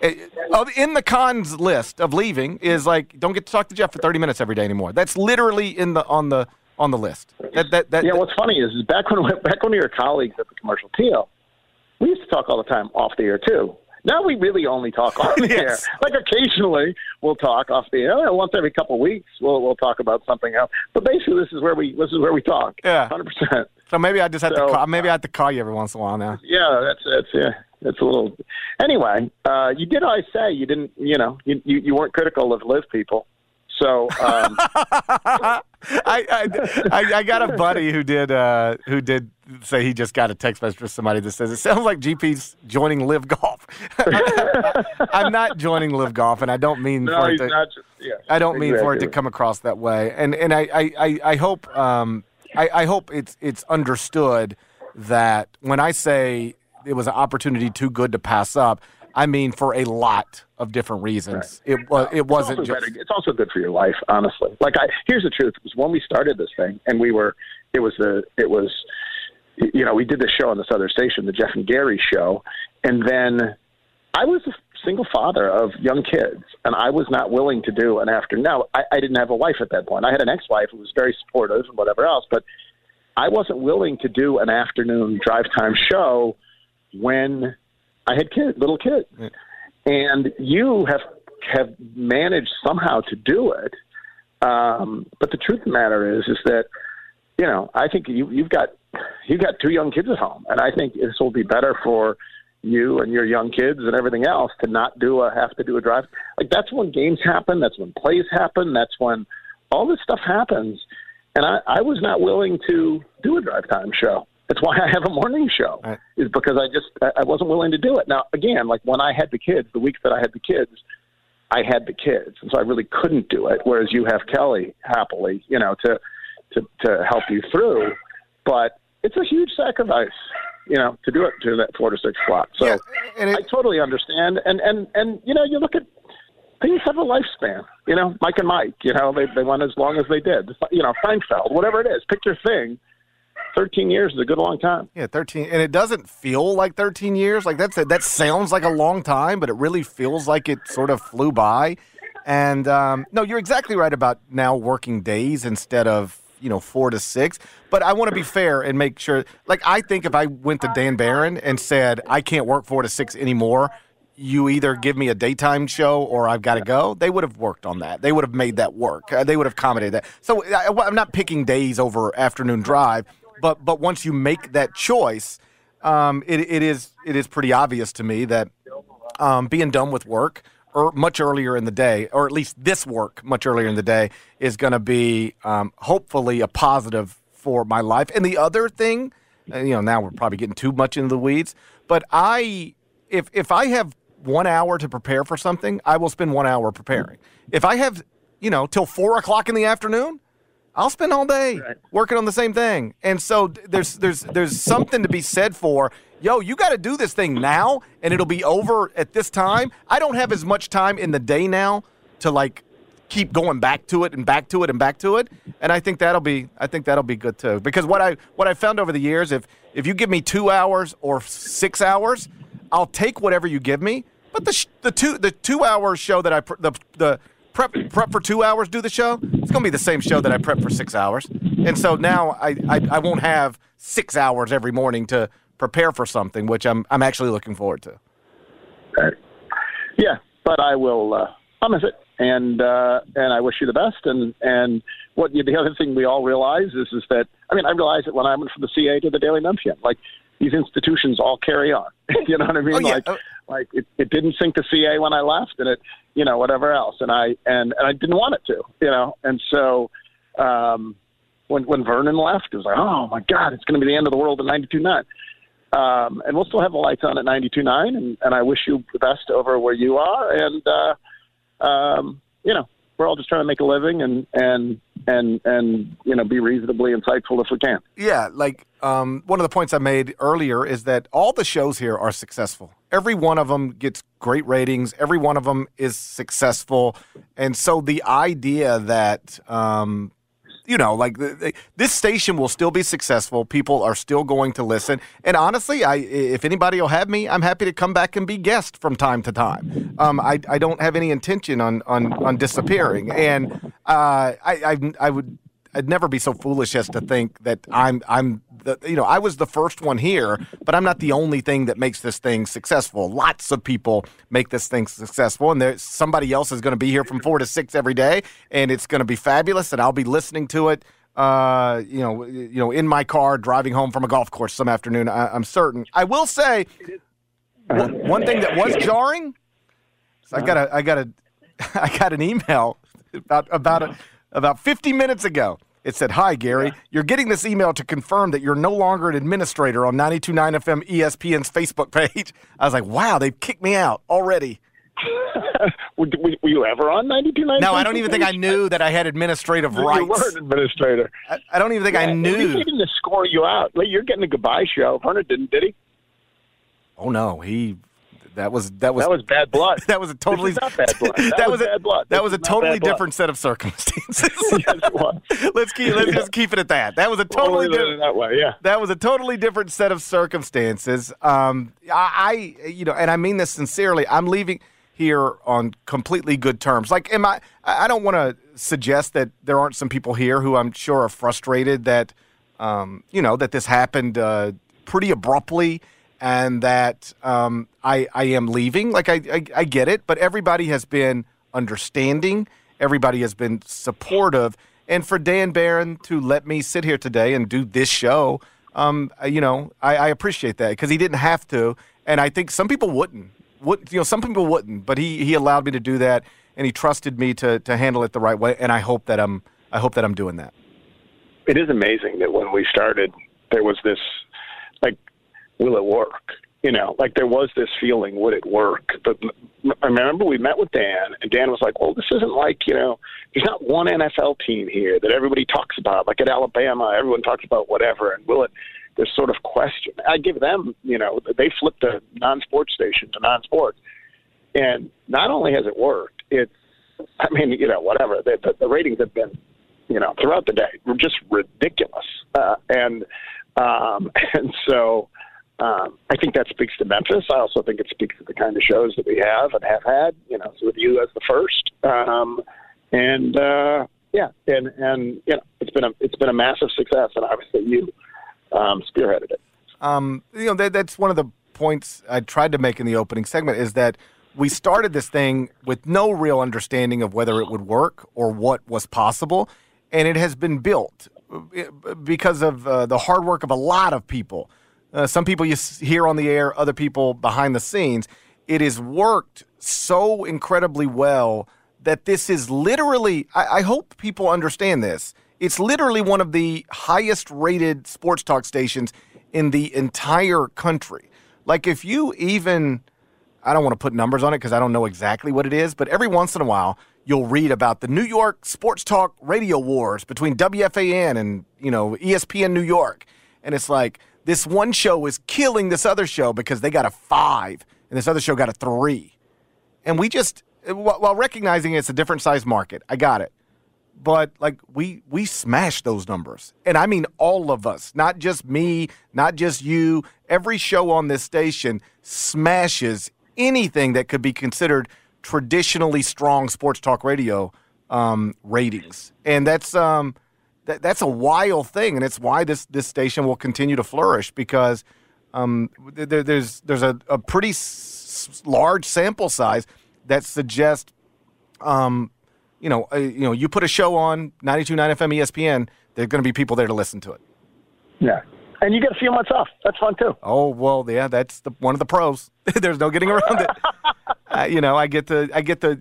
in the cons list of leaving is like, don't get to talk to Jeff for 30 minutes every day anymore. That's literally on the list. What's funny is back when we were colleagues at the Commercial Teal, we used to talk all the time off the air too. Now we really only talk on the air. Like occasionally we'll talk off the air. Once every couple of weeks we'll talk about something else. But basically this is where we talk. Yeah, 100%. So maybe I just have to call, you every once in a while now. Yeah, that's a little. Anyway, you did always say you didn't. You weren't critical of Liz people. So I got a buddy who did say he just got a text message from somebody that says, it sounds like GP's joining Live Golf. I'm not joining Live Golf, and I don't mean for it to come across that way. And I hope I hope it's understood that when I say it was an opportunity too good to pass up, I mean, for a lot of different reasons. Right. It wasn't just. It's also good for your life, honestly. Like, here's the truth: it was when we started this thing, and we did this show on this other station, the Jeff and Gary show, and then I was a single father of young kids, and I was not willing to do an afternoon. Now, I didn't have a wife at that point. I had an ex-wife who was very supportive and whatever else, but I wasn't willing to do an afternoon drive time show when I had little kids, and you have managed somehow to do it. But the truth of the matter is that I think you've got two young kids at home, and I think this will be better for you and your young kids and everything else to not have to do a drive. Like, that's when games happen, that's when plays happen, that's when all this stuff happens. And I was not willing to do a drive time show. That's why I have a morning show, is because I wasn't willing to do it. Now, again, like when I had the kids, the weeks that I had the kids. And so I really couldn't do it. Whereas you have Kelly happily, to help you through, but it's a huge sacrifice, to do it to that 4 to 6 slot. So yeah, I totally understand. And you look at things have a lifespan, Mike and Mike, they went as long as they did, Seinfeld, whatever it is, pick your thing. 13 years is a good long time. Yeah, 13. And it doesn't feel like 13 years. Like that sounds like a long time, but it really feels like it sort of flew by. And, no, you're exactly right about now working days instead of, 4 to 6. But I want to be fair and make sure. Like, I think if I went to Dan Barron and said, I can't work 4 to 6 anymore, you either give me a daytime show or I've got to go, they would have worked on that. They would have made that work. They would have accommodated that. So I'm not picking days over afternoon drive. But once you make that choice, it is pretty obvious to me that being done with work or much earlier in the day, or at least this work much earlier in the day, is going to be hopefully a positive for my life. And the other thing, now we're probably getting too much into the weeds, But if I have 1 hour to prepare for something, I will spend 1 hour preparing. If I have, till 4 o'clock in the afternoon, I'll spend all day working on the same thing. And so there's something to be said for, you got to do this thing now, and it'll be over at this time. I don't have as much time in the day now to keep going back to it and back to it and back to it. And I think that'll be good too. Because what I found over the years, if you give me 2 hours or 6 hours, I'll take whatever you give me. But the 2 hour show that I prep for 2 hours, do the show, it's going to be the same show that I prep for 6 hours. And so now I won't have 6 hours every morning to prepare for something, which I'm actually looking forward to. Okay. Yeah, but I will promise it, and I wish you the best. And what the other thing we all realize is that, I realized it when I went from the CA to the Daily Memphian. These institutions all carry on. You know what I mean? Oh, yeah. It didn't sink to CA when I left, and it, whatever else. And I didn't want it to, And so when Vernon left, it was like, oh my God, it's going to be the end of the world at 92.9. And we'll still have the lights on at 92.9, and I wish you the best over where you are. And we're all just trying to make a living and be reasonably insightful if we can. Yeah, one of the points I made earlier is that all the shows here are successful. Every one of them gets great ratings. Every one of them is successful. And so the idea that, this station will still be successful. People are still going to listen. And honestly, if anybody will have me, I'm happy to come back and be guest from time to time. I don't have any intention on disappearing. And I'd never be so foolish as to think that I was the first one here, but I'm not the only thing that makes this thing successful. Lots of people make this thing successful, and somebody else is going to be here from 4 to 6 every day, and it's going to be fabulous, and I'll be listening to it, in my car driving home from a golf course some afternoon. I'm certain. I will say one thing that was jarring. So I got an email about 50 minutes ago. It said, "Hi, Gary. Yeah. You're getting this email to confirm that you're no longer an administrator on 92.9 FM ESPN's Facebook page." I was like, wow, they've kicked me out already. Were you ever on 92.9? No, I don't even think I knew that I had administrative rights. You were an administrator. I don't even think I knew. He's going to score you out. You're getting a goodbye show. Hunter didn't, did he? Oh, no, That was bad blood. That was a totally bad blood. That was a totally different set of circumstances. Yes, it was. Let's just keep it at that. That was a totally different that way. Yeah. That was a totally different set of circumstances. And I mean this sincerely. I'm leaving here on completely good terms. I don't want to suggest that there aren't some people here who I'm sure are frustrated that that this happened pretty abruptly. And that I am leaving. I get it, but everybody has been understanding. Everybody has been supportive. And for Dan Barron to let me sit here today and do this show, I appreciate that because he didn't have to. And I think some people wouldn't. Some people wouldn't. But he allowed me to do that, and he trusted me to handle it the right way. And I hope that I'm doing that. It is amazing that when we started, there was this will it work? There was this feeling, would it work? But I remember we met with Dan, and Dan was like, well, this isn't there's not one NFL team here that everybody talks about. Like at Alabama, everyone talks about whatever, and will it, this sort of question. I give them, they flipped a non-sports station to non-sports. And not only has it worked, it's, whatever. The ratings have been, throughout the day, were just ridiculous. And so I think that speaks to Memphis. I also think it speaks to the kind of shows that we have and have had, with you as the first. It's been a massive success, and obviously you spearheaded it. That's one of the points I tried to make in the opening segment is that we started this thing with no real understanding of whether it would work or what was possible, and it has been built because of the hard work of a lot of people. Some people you hear on the air, other people behind the scenes. It has worked so incredibly well that this is literally, I hope people understand this, it's literally one of the highest rated sports talk stations in the entire country. Like, if you even, I don't want to put numbers on it because I don't know exactly what it is, but every once in a while you'll read about the New York sports talk radio wars between WFAN and, you know, ESPN New York. And it's like, this one show is killing this other show because they got a 5 and this other show got a 3. And we just, while recognizing it's a different size market, I got it. But, like, we smashed those numbers. And I mean all of us, not just me, not just you. Every show on this station smashes anything that could be considered traditionally strong sports talk radio ratings. And that's a wild thing, and it's why this station will continue to flourish, because there's a pretty large sample size that suggests you put a show on 92.9 FM ESPN, there's going to be people there to listen to it. Yeah. And you get a few months off. That's fun, too. Oh, well, yeah, that's one of the pros. There's no getting around it. I get to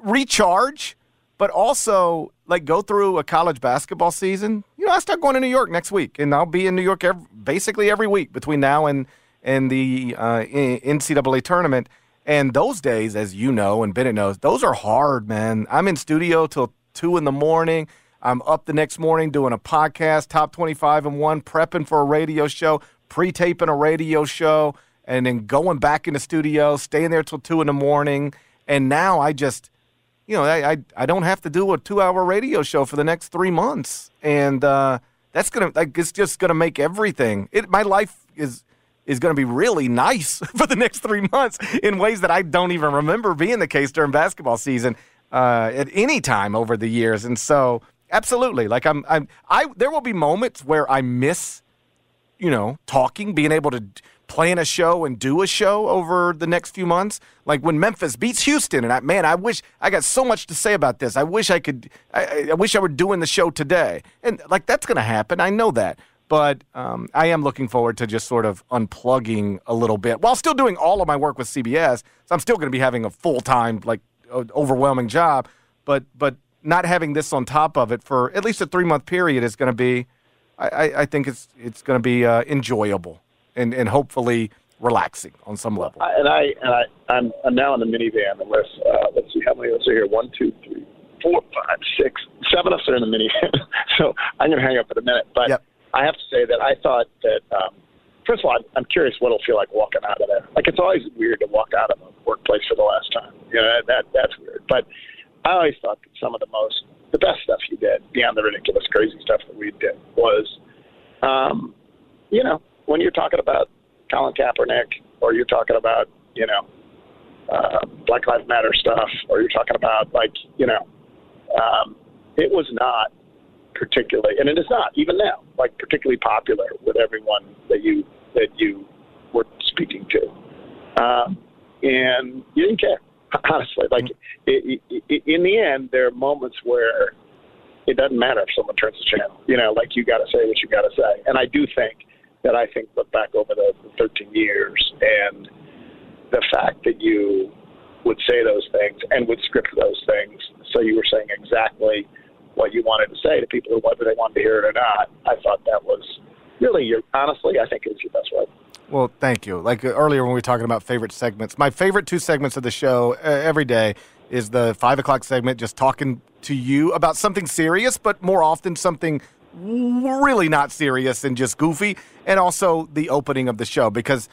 recharge, but also, like, go through a college basketball season. You know, I start going to New York next week, and I'll be in New York basically every week between now and the NCAA tournament. And those days, as you know and Bennett knows, those are hard, man. I'm in studio till 2 in the morning. I'm up the next morning doing a podcast, Top 25 and 1, prepping for a radio show, pre-taping a radio show, and then going back in the studio, staying there till 2 in the morning. And now I just, you know, I don't have to do a 2-hour radio show for the next 3 months. And that's going to, like, it's just going to make everything. My life is going to be really nice for the next 3 months in ways that I don't even remember being the case during basketball season at any time over the years. And so, absolutely, like, there will be moments where I miss, you know, talking, being able to plan a show and do a show over the next few months. Like when Memphis beats Houston, and I wish I got so much to say about this. I wish I could, I wish I were doing the show today. And, like, that's going to happen. I know that. But I am looking forward to just sort of unplugging a little bit while still doing all of my work with CBS. So I'm still going to be having a full-time, like, overwhelming job. But not having this on top of it for at least a 3-month period is going to be, I think it's going to be enjoyable and hopefully relaxing on some level. I'm now in the minivan. Unless let's see how many of us are here. 1, 2, 3, 4, 5, 6, 7 of us are in the minivan. So I'm going to hang up in a minute, but. Yep. I have to say that I thought that, first of all, I'm curious what it'll feel like walking out of there. Like, it's always weird to walk out of a workplace for the last time. You know, that's weird. But I always thought that some of the best stuff you did, beyond the ridiculous, crazy stuff that we did, was, you know, when you're talking about Colin Kaepernick, or you're talking about, you know, Black Lives Matter stuff, or you're talking about, like, you know, it was not particularly, and it is not even now, like, particularly popular with everyone that you were speaking to, and you didn't care, honestly. Like, in the end, there are moments where it doesn't matter if someone turns the channel. You know, like, you got to say what you got to say. And I do think that look back over the 13 years and the fact that you would say those things and would script those things, so you were saying exactly what you wanted to say to people, whether they wanted to hear it or not. I thought that was really honestly, I think it was your best way. Well, thank you. Like, earlier when we were talking about favorite segments, my favorite 2 segments of the show every day is the 5 o'clock segment, just talking to you about something serious, but more often something really not serious and just goofy, and also the opening of the show, because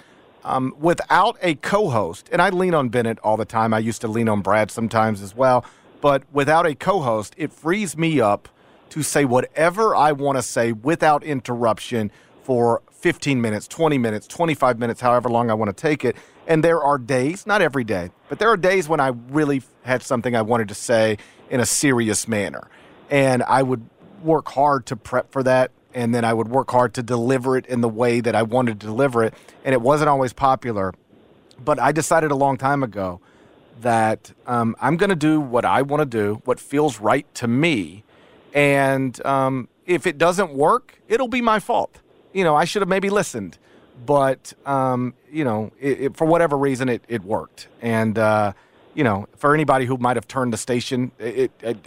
without a co-host, and I lean on Bennett all the time. I used to lean on Brad sometimes as well. But without a co-host, it frees me up to say whatever I want to say without interruption for 15 minutes, 20 minutes, 25 minutes, however long I want to take it. And there are days, not every day, but there are days when I really had something I wanted to say in a serious manner. And I would work hard to prep for that, and then I would work hard to deliver it in the way that I wanted to deliver it. And it wasn't always popular. But I decided a long time ago that I'm going to do what I want to do, what feels right to me. And if it doesn't work, it'll be my fault. You know, I should have maybe listened. But, you know, for whatever reason, it worked. And, you know, for anybody who might have turned the station,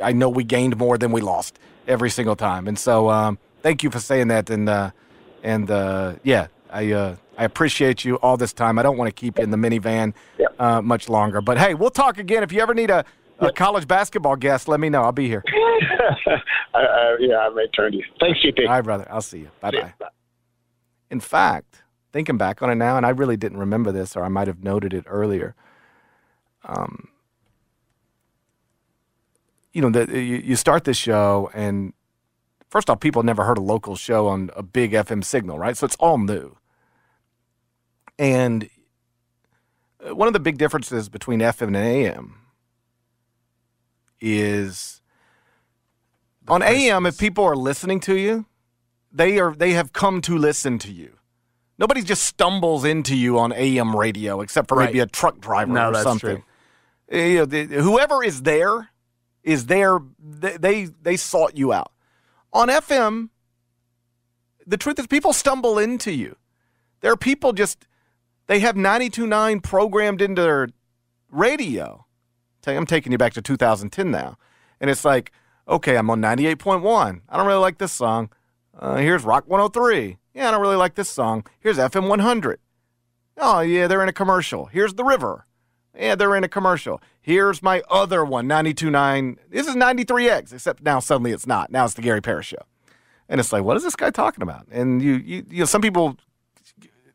I know we gained more than we lost every single time. And so thank you for saying that. And yeah, I I appreciate you all this time. I don't want to keep you in the minivan much longer. But, hey, we'll talk again. If you ever need a college basketball guest, let me know. I'll be here. I may turn to you. Thanks, GP. All right, brother. I'll see you. Bye-bye. In fact, thinking back on it now, and I really didn't remember this, or I might have noted it earlier, you start this show, and first off, people never heard a local show on a big FM signal, right? So it's all new. And one of the big differences between FM and AM is on AM, if people are listening to you, they have come to listen to you. Nobody just stumbles into you on AM radio, except for maybe a truck driver or something. True. Whoever is there is there. They sought you out. On FM, the truth is people stumble into you. There are people they have 92.9 programmed into their radio. I'm taking you back to 2010 now. And it's like, okay, I'm on 98.1. I don't really like this song. Here's Rock 103. Yeah, I don't really like this song. Here's FM 100. Oh, yeah, they're in a commercial. Here's The River. Yeah, they're in a commercial. Here's my other one, 92.9. This is 93X, except now suddenly it's not. Now it's the Gary Parrish Show. And it's like, what is this guy talking about? And you know, some people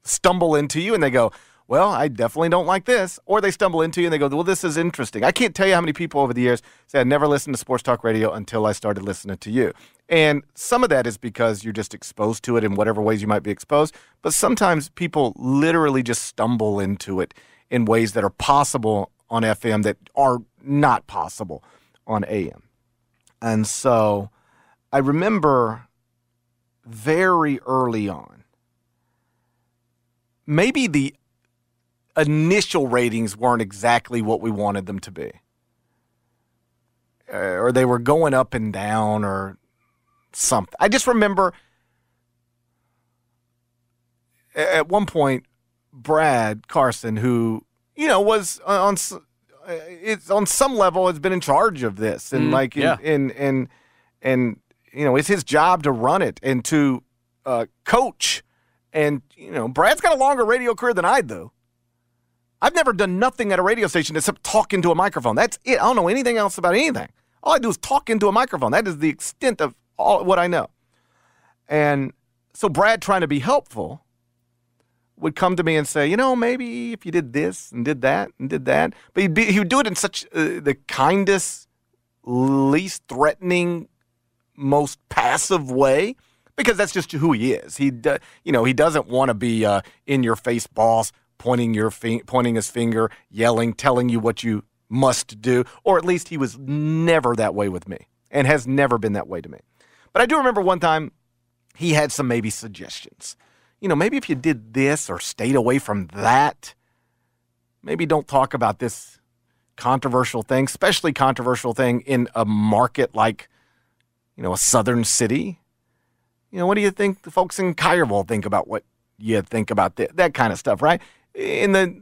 stumble into you and they go, well, I definitely don't like this. Or they stumble into you and they go, well, this is interesting. I can't tell you how many people over the years say I never listened to sports talk radio until I started listening to you. And some of that is because you're just exposed to it in whatever ways you might be exposed. But sometimes people literally just stumble into it in ways that are possible on FM that are not possible on AM. And so I remember very early on, maybe the initial ratings weren't exactly what we wanted them to be. Or they were going up and down or something. I just remember at one point, Brad Carson, who, was on some level has been in charge of this. And it's his job to run it and to coach. And, Brad's got a longer radio career than I do. I've never done nothing at a radio station except talk into a microphone. That's it. I don't know anything else about anything. All I do is talk into a microphone. That is the extent of all what I know. And so Brad, trying to be helpful, would come to me and say, maybe if you did this and did that and did that. But he would do it in such the kindest, least threatening, most passive way. Because that's just who he is. He doesn't want to be in-your-face boss, pointing his finger, yelling, telling you what you must do. Or at least he was never that way with me and has never been that way to me. But I do remember one time he had some maybe suggestions. Maybe if you did this or stayed away from that, maybe don't talk about this controversial thing, especially controversial thing in a market like, a southern city. What do you think the folks in Kyrgyzstan think about what you think about that kind of stuff, right? In the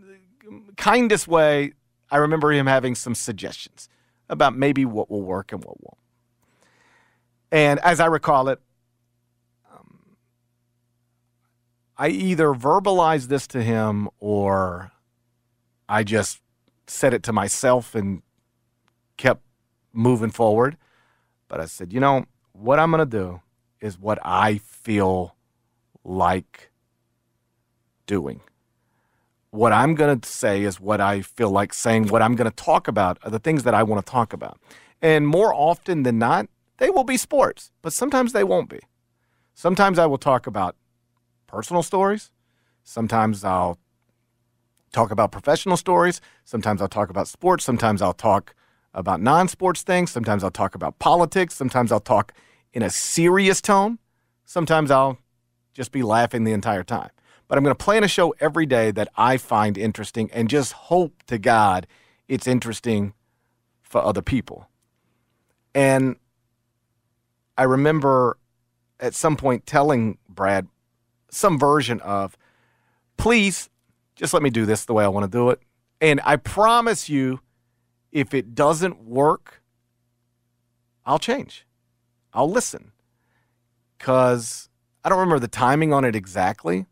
kindest way, I remember him having some suggestions about maybe what will work and what won't. And as I recall it, I either verbalized this to him or I just said it to myself and kept moving forward. But I said, what I'm going to do is what I feel like doing. What I'm going to say is what I feel like saying. What I'm going to talk about are the things that I want to talk about. And more often than not, they will be sports, but sometimes they won't be. Sometimes I will talk about personal stories. Sometimes I'll talk about professional stories. Sometimes I'll talk about sports. Sometimes I'll talk about non-sports things. Sometimes I'll talk about politics. Sometimes I'll talk in a serious tone. Sometimes I'll just be laughing the entire time. But I'm going to plan a show every day that I find interesting and just hope to God it's interesting for other people. And I remember at some point telling Brad some version of, please just let me do this the way I want to do it. And I promise you, if it doesn't work, I'll change. I'll listen, because I don't remember the timing on it exactly,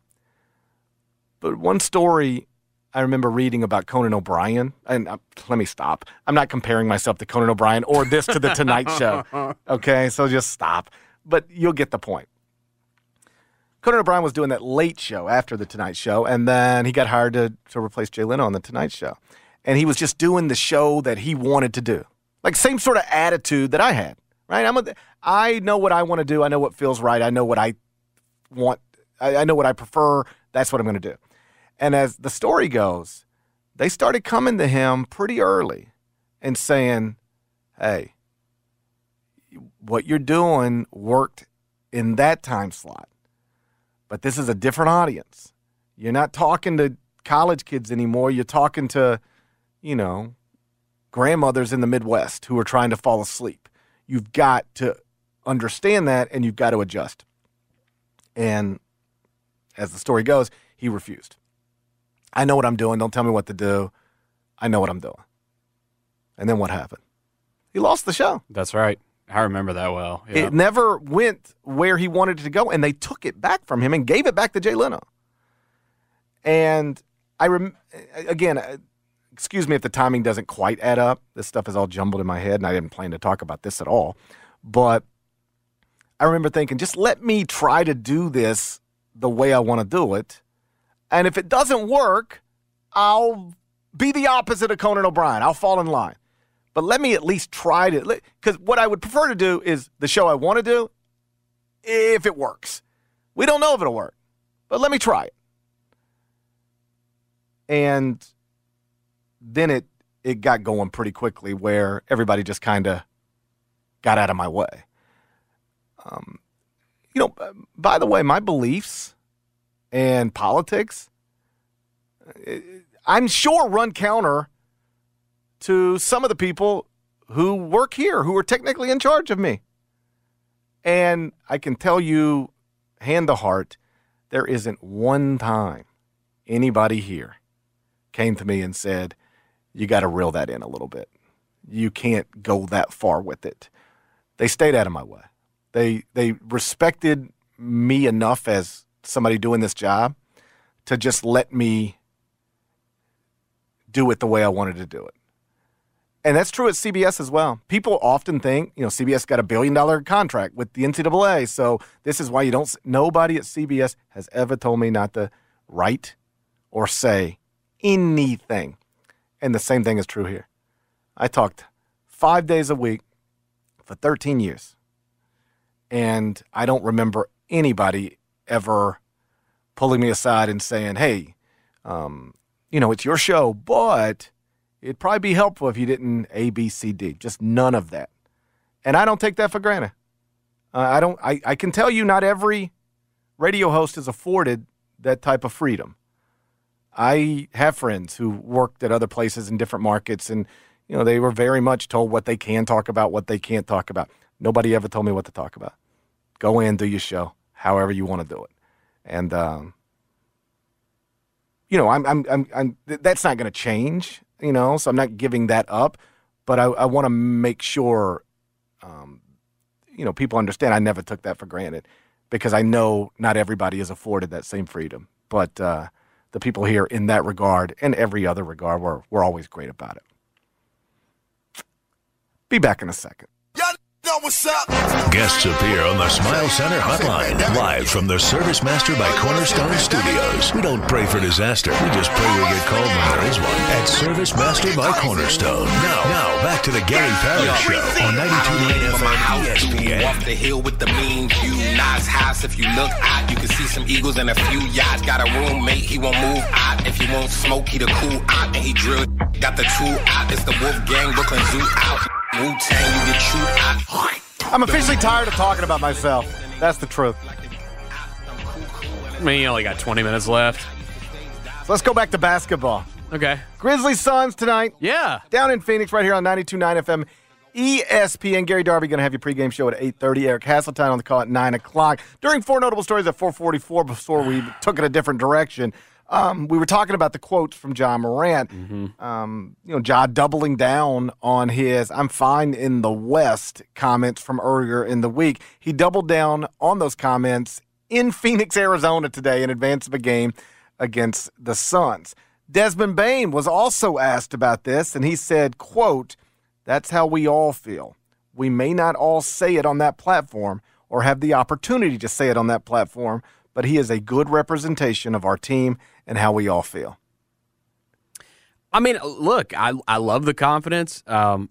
But one story I remember reading about Conan O'Brien, and let me stop. I'm not comparing myself to Conan O'Brien or this to the Tonight Show. Okay, so just stop. But you'll get the point. Conan O'Brien was doing that late show after the Tonight Show, and then he got hired to replace Jay Leno on the Tonight Show. And he was just doing the show that he wanted to do. Like, same sort of attitude that I had, right? I know what I want to do. I know what feels right. I know what I want. I know what I prefer. That's what I'm going to do. And as the story goes, they started coming to him pretty early and saying, hey, what you're doing worked in that time slot, but this is a different audience. You're not talking to college kids anymore. You're talking to, grandmothers in the Midwest who are trying to fall asleep. You've got to understand that, and you've got to adjust. And as the story goes, he refused. I know what I'm doing. Don't tell me what to do. I know what I'm doing. And then what happened? He lost the show. That's right. I remember that well. Yeah. It never went where he wanted it to go, and they took it back from him and gave it back to Jay Leno. And excuse me if the timing doesn't quite add up. This stuff is all jumbled in my head, and I didn't plan to talk about this at all. But I remember thinking, just let me try to do this the way I want to do it. And if it doesn't work, I'll be the opposite of Conan O'Brien. I'll fall in line. But let me at least try to, because what I would prefer to do is the show I want to do if it works. We don't know if it'll work, but let me try it. And then it got going pretty quickly where everybody just kind of got out of my way. By the way, my beliefs and politics, I'm sure run counter to some of the people who work here, who are technically in charge of me. And I can tell you, hand to heart, there isn't one time anybody here came to me and said, you got to reel that in a little bit. You can't go that far with it. They stayed out of my way. They respected me enough as somebody doing this job to just let me do it the way I wanted to do it. And that's true at CBS as well. People often think, CBS got a $1 billion contract with the NCAA, so this is why you don't. Nobody at CBS has ever told me not to write or say anything. And the same thing is true here. I talked 5 days a week for 13 years, and I don't remember anybody ever pulling me aside and saying, hey, it's your show, but it'd probably be helpful if you didn't A, B, C, D. Just none of that. And I don't take that for granted. I can tell you not every radio host is afforded that type of freedom. I have friends who worked at other places in different markets, and they were very much told what they can talk about, what they can't talk about. Nobody ever told me what to talk about. Go in, do your show, however you want to do it. And that's not going to change, so I'm not giving that up, but I want to make sure, people understand I never took that for granted, because I know not everybody is afforded that same freedom, but the people here in that regard and every other regard were always great about it. Be back in a second. What's up? Guests appear on the Smile Center Hotline, live from the Service Master by Cornerstone Studios. We don't pray for disaster. We just pray we get called when there is one. At Service Master by Cornerstone. Now back to the Gary Parrish Show on 92.9 FM ESPN. Off the hill with the mean view. Nice house. If you look out, you can see some eagles and a few yachts. Got a roommate, he won't move out. If he won't smoke, he the cool out. And he drilled. Got the tool out. It's the Wolf Gang Brooklyn Zoo out. I'm officially tired of talking about myself. That's the truth. I mean, you only got 20 minutes left. So let's go back to basketball. Okay. Grizzlies Suns tonight. Yeah. Down in Phoenix right here on 92.9 FM ESPN. Gary Darby going to have your pregame show at 8:30. Eric Hasseltine on the call at 9 o'clock. During four notable stories at 4:44 before we took it a different direction. We were talking about the quotes from Ja Morant. Mm-hmm. Ja doubling down on his "I'm fine in the West" comments from earlier in the week. He doubled down on those comments in Phoenix, Arizona today in advance of a game against the Suns. Desmond Bain was also asked about this, and he said, quote, "That's how we all feel. We may not all say it on that platform or have the opportunity to say it on that platform, but he is a good representation of our team and how we all feel." I mean, look, I love the confidence. I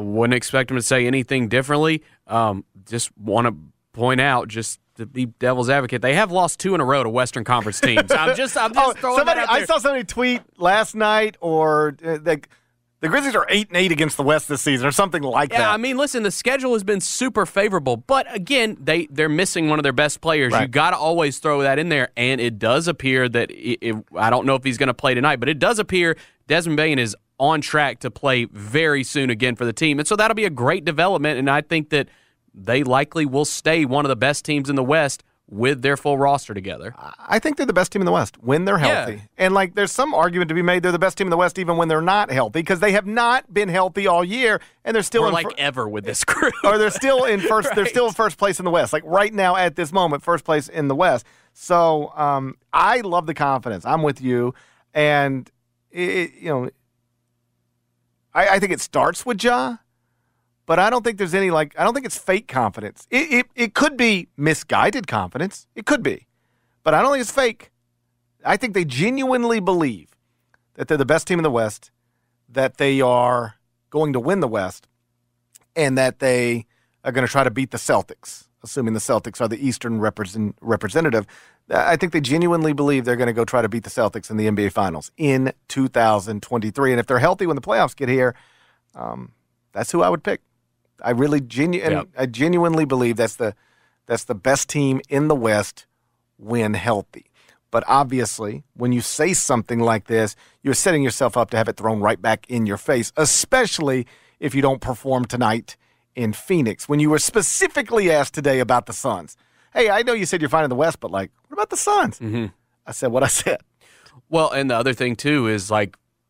wouldn't expect him to say anything differently. Just want to point out, just to be devil's advocate, they have lost 2 in a row to Western Conference teams. I'm just throwing that out there. I saw somebody tweet last night, or the Grizzlies are 8-8 against the West this season, or something like that. Yeah, I mean, listen, the schedule has been super favorable, but again, they're missing one of their best players. Right. You got to always throw that in there, and it does appear that I don't know if he's going to play tonight, but it does appear Desmond Bain is on track to play very soon again for the team, and so that'll be a great development, and I think that they likely will stay one of the best teams in the West with their full roster together. I think they're the best team in the West when they're healthy. Yeah. And, like, there's some argument to be made they're the best team in the West even when they're not healthy, because they have not been healthy all year, and they're still ever with this group. Or they're still in first. Right. They're still in first place in the West. Like, right now at this moment, first place in the West. So I love the confidence. I'm with you. And, I think it starts with Ja. But I don't think there's any, I don't think it's fake confidence. It could be misguided confidence. It could be. But I don't think it's fake. I think they genuinely believe that they're the best team in the West, that they are going to win the West, and that they are going to try to beat the Celtics, assuming the Celtics are the Eastern representative. I think they genuinely believe they're going to go try to beat the Celtics in the NBA Finals in 2023. And if they're healthy when the playoffs get here, that's who I would pick. I really I genuinely believe that's the best team in the West when healthy. But obviously, when you say something like this, you're setting yourself up to have it thrown right back in your face, especially if you don't perform tonight in Phoenix. When you were specifically asked today about the Suns, hey, I know you said you're fine in the West, but what about the Suns? Mm-hmm. I said what I said. Well, and the other thing too is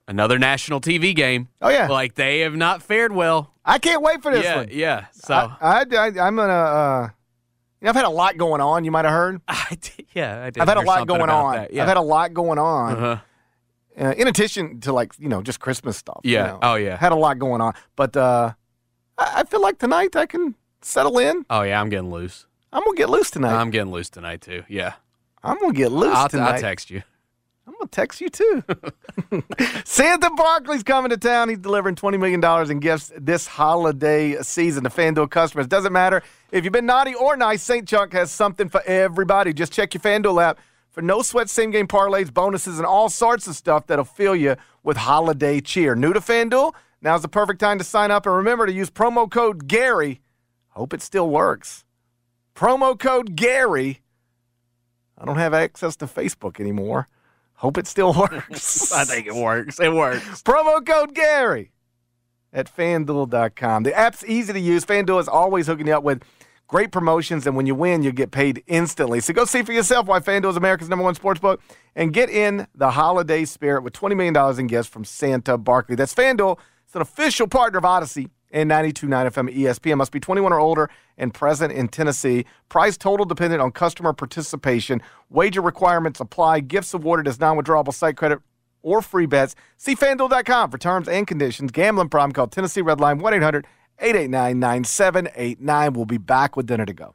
another national TV game. Oh, yeah. They have not fared well. I can't wait for this one. Yeah, so. I'm going to I've had a lot going on. You might have heard. I did. I've had a lot going on. That, yeah. I've had a lot going on. Uh-huh. In addition to, just Christmas stuff. Yeah. Oh, yeah. Had a lot going on. But I feel like tonight I can settle in. Oh, yeah, I'm getting loose. I'm going to get loose tonight. I'm getting loose tonight, too. Yeah. I'm going to get loose tonight. I'll text you. I'm going to text you, too. Santa Barkley's coming to town. He's delivering $20 million in gifts this holiday season to FanDuel customers. Doesn't matter if you've been naughty or nice, St. Chuck has something for everybody. Just check your FanDuel app for no-sweat same-game parlays, bonuses, and all sorts of stuff that'll fill you with holiday cheer. New to FanDuel? Now's the perfect time to sign up. And remember to use promo code GARY. Hope it still works. Promo code GARY. I don't have access to Facebook anymore. Hope it still works. I think it works. It works. Promo code Gary at FanDuel.com. The app's easy to use. FanDuel is always hooking you up with great promotions, and when you win, you get paid instantly. So go see for yourself why FanDuel is America's #1 sportsbook and get in the holiday spirit with $20 million in gifts from Santa Barkley. That's FanDuel. It's an official partner of Odyssey and 92.9 FM ESPN. Must be 21 or older and present in Tennessee. Price total dependent on customer participation. Wager requirements apply. Gifts awarded as non-withdrawable site credit or free bets. See FanDuel.com for terms and conditions. Gambling problem? Call Tennessee Red Line 1-800-889-9789. We'll be back with Dinner to Go.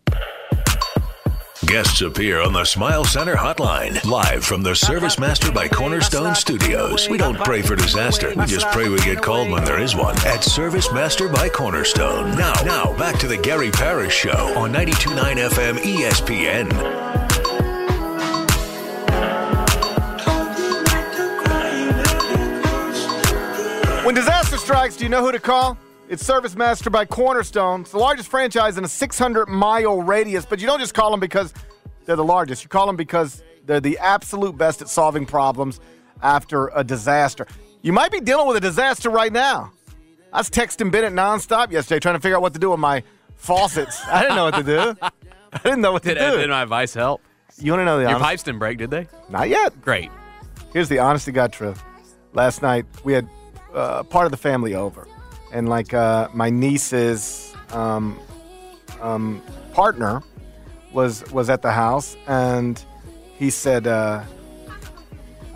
Guests appear on the Smile Center Hotline, live from the Service Master by Cornerstone Studios. We don't pray for disaster. We just pray we get called when there is one. At Service Master by Cornerstone. Now, back to the Gary Parrish Show on 92.9 FM ESPN. When disaster strikes, do you know who to call? It's Service Master by Cornerstone. It's the largest franchise in a 600-mile radius, but you don't just call them because they're the largest. You call them because they're the absolute best at solving problems after a disaster. You might be dealing with a disaster right now. I was texting Bennett nonstop yesterday trying to figure out what to do with my faucets. I didn't know what to do. I didn't know what to do. Did my advice help? You want to know the honest? Your pipes didn't break, did they? Not yet. Great. Here's the honest to God truth. Last night, we had part of the family over. And my niece's partner was at the house, and he said,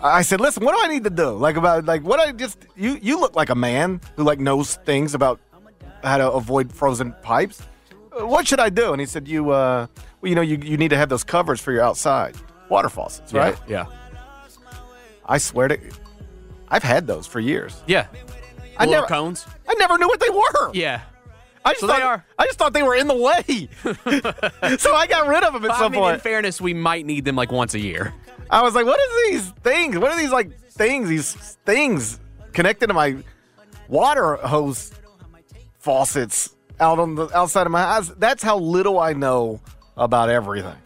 I said, listen, what do I need to do? You look like a man who knows things about how to avoid frozen pipes. What should I do? And he said, you need to have those covers for your outside water faucets, right? Yeah. I swear to, I've had those for years. Yeah. Little cones. I never knew what they were. Yeah. I just thought they were in the way. So I got rid of them at some point. In fairness, we might need them once a year. I was like, what is these things? What are these things? These things connected to my water hose faucets out on the outside of my house. That's how little I know about everything.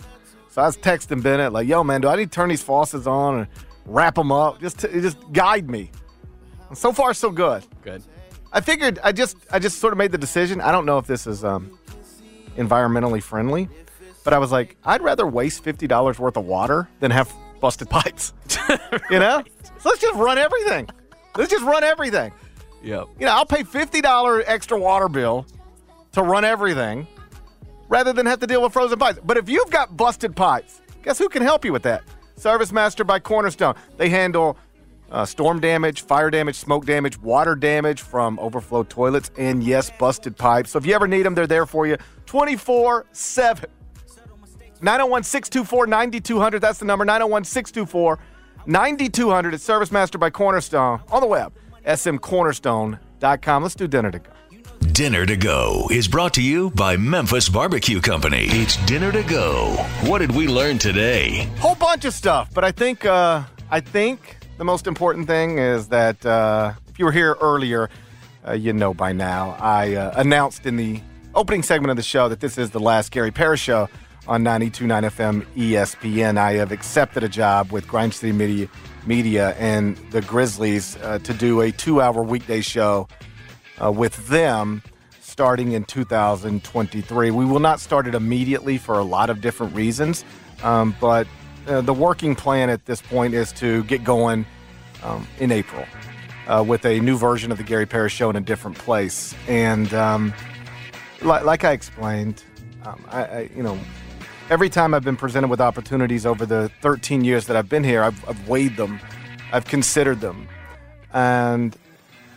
So I was texting Bennett like, yo, man, do I need to turn these faucets on and wrap them up? Just guide me. And so far, so good. Good. I figured I just sort of made the decision. I don't know if this is environmentally friendly, but I was like, I'd rather waste $50 worth of water than have busted pipes. You know? Right. So let's just run everything. Yep. I'll pay $50 extra water bill to run everything rather than have to deal with frozen pipes. But if you've got busted pipes, guess who can help you with that? Service Master by Cornerstone. They handle storm damage, fire damage, smoke damage, water damage from overflow toilets, and, yes, busted pipes. So if you ever need them, they're there for you 24/7. 901-624-9200. That's the number, 901-624-9200. It's Service Master by Cornerstone on the web, smcornerstone.com. Let's do Dinner to Go. Dinner to Go is brought to you by Memphis Barbecue Company. It's Dinner to Go. What did we learn today? Whole bunch of stuff, but I think... the most important thing is that if you were here earlier, you know by now, I announced in the opening segment of the show that this is the last Gary Parrish show on 92.9 FM ESPN. I have accepted a job with Grind City Media and the Grizzlies to do a 2-hour weekday show with them starting in 2023. We will not start it immediately for a lot of different reasons, but... the working plan at this point is to get going in April with a new version of the Gary Parrish Show in a different place. And like I explained, I every time I've been presented with opportunities over the 13 years that I've been here, I've weighed them, I've considered them, and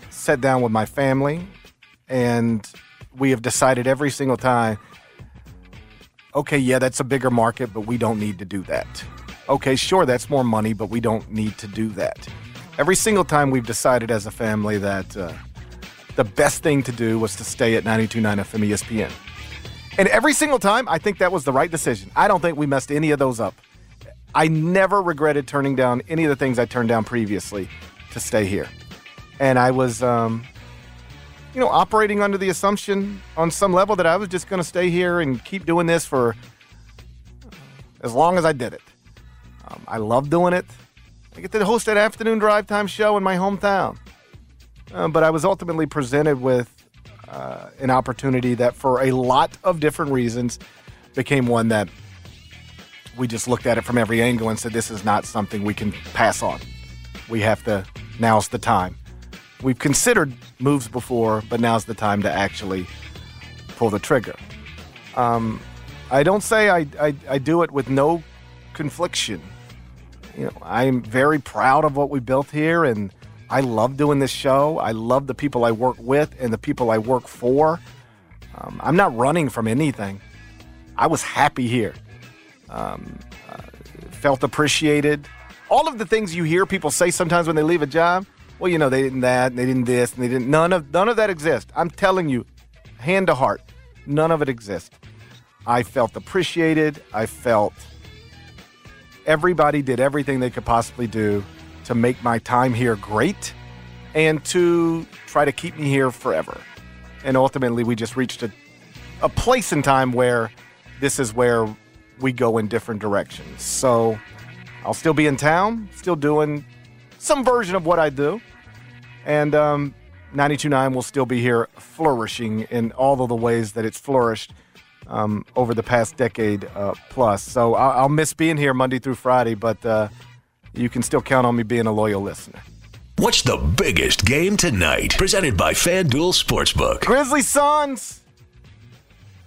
sat down with my family, and we have decided every single time, okay, yeah, that's a bigger market, but we don't need to do that. Okay, sure, that's more money, but we don't need to do that. Every single time we've decided as a family that the best thing to do was to stay at 92.9 FM ESPN. And every single time, I think that was the right decision. I don't think we messed any of those up. I never regretted turning down any of the things I turned down previously to stay here. And I was, operating under the assumption on some level that I was just going to stay here and keep doing this for as long as I did it. I love doing it. I get to host that afternoon drive time show in my hometown. But I was ultimately presented with an opportunity that for a lot of different reasons became one that we just looked at it from every angle and said, this is not something we can pass on. We have to, now's the time. We've considered moves before, but now's the time to actually pull the trigger. I don't say I do it with no confliction. I'm very proud of what we built here, and I love doing this show. I love the people I work with and the people I work for. I'm not running from anything. I was happy here. Felt appreciated. All of the things you hear people say sometimes when they leave a job, well, they didn't that, and they didn't this, and they didn't... None of that exists. I'm telling you, hand to heart, none of it exists. I felt appreciated. I felt everybody did everything they could possibly do to make my time here great and to try to keep me here forever. And ultimately, we just reached a place in time where this is where we go in different directions. So I'll still be in town, still doing... some version of what I do. And 92.9 will still be here flourishing in all of the ways that it's flourished over the past decade plus. So I'll miss being here Monday through Friday, but you can still count on me being a loyal listener. What's the biggest game tonight? Presented by FanDuel Sportsbook. Grizzlies Suns.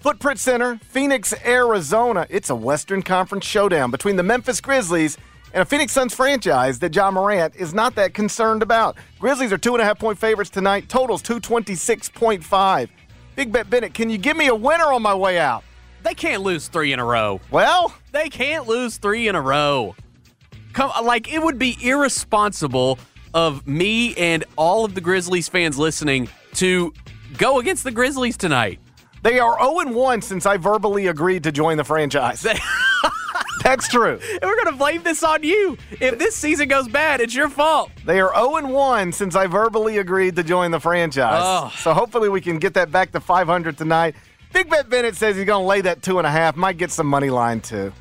Footprint Center, Phoenix, Arizona. It's a Western Conference showdown between the Memphis Grizzlies and a Phoenix Suns franchise that Ja Morant is not that concerned about. Grizzlies are 2.5-point favorites tonight. Totals 226.5. Big Bet Bennett, can you give me a winner on my way out? They can't lose three in a row. Well, they can't lose three in a row. Like, it would be irresponsible of me and all of the Grizzlies fans listening to go against the Grizzlies tonight. They are 0-1 since I verbally agreed to join the franchise. That's true. And we're going to blame this on you. If this season goes bad, it's your fault. They are 0-1 since I verbally agreed to join the franchise. Oh. So hopefully we can get that back to 500 tonight. Big Bet Bennett says he's going to lay that 2.5. Might get some money line, too.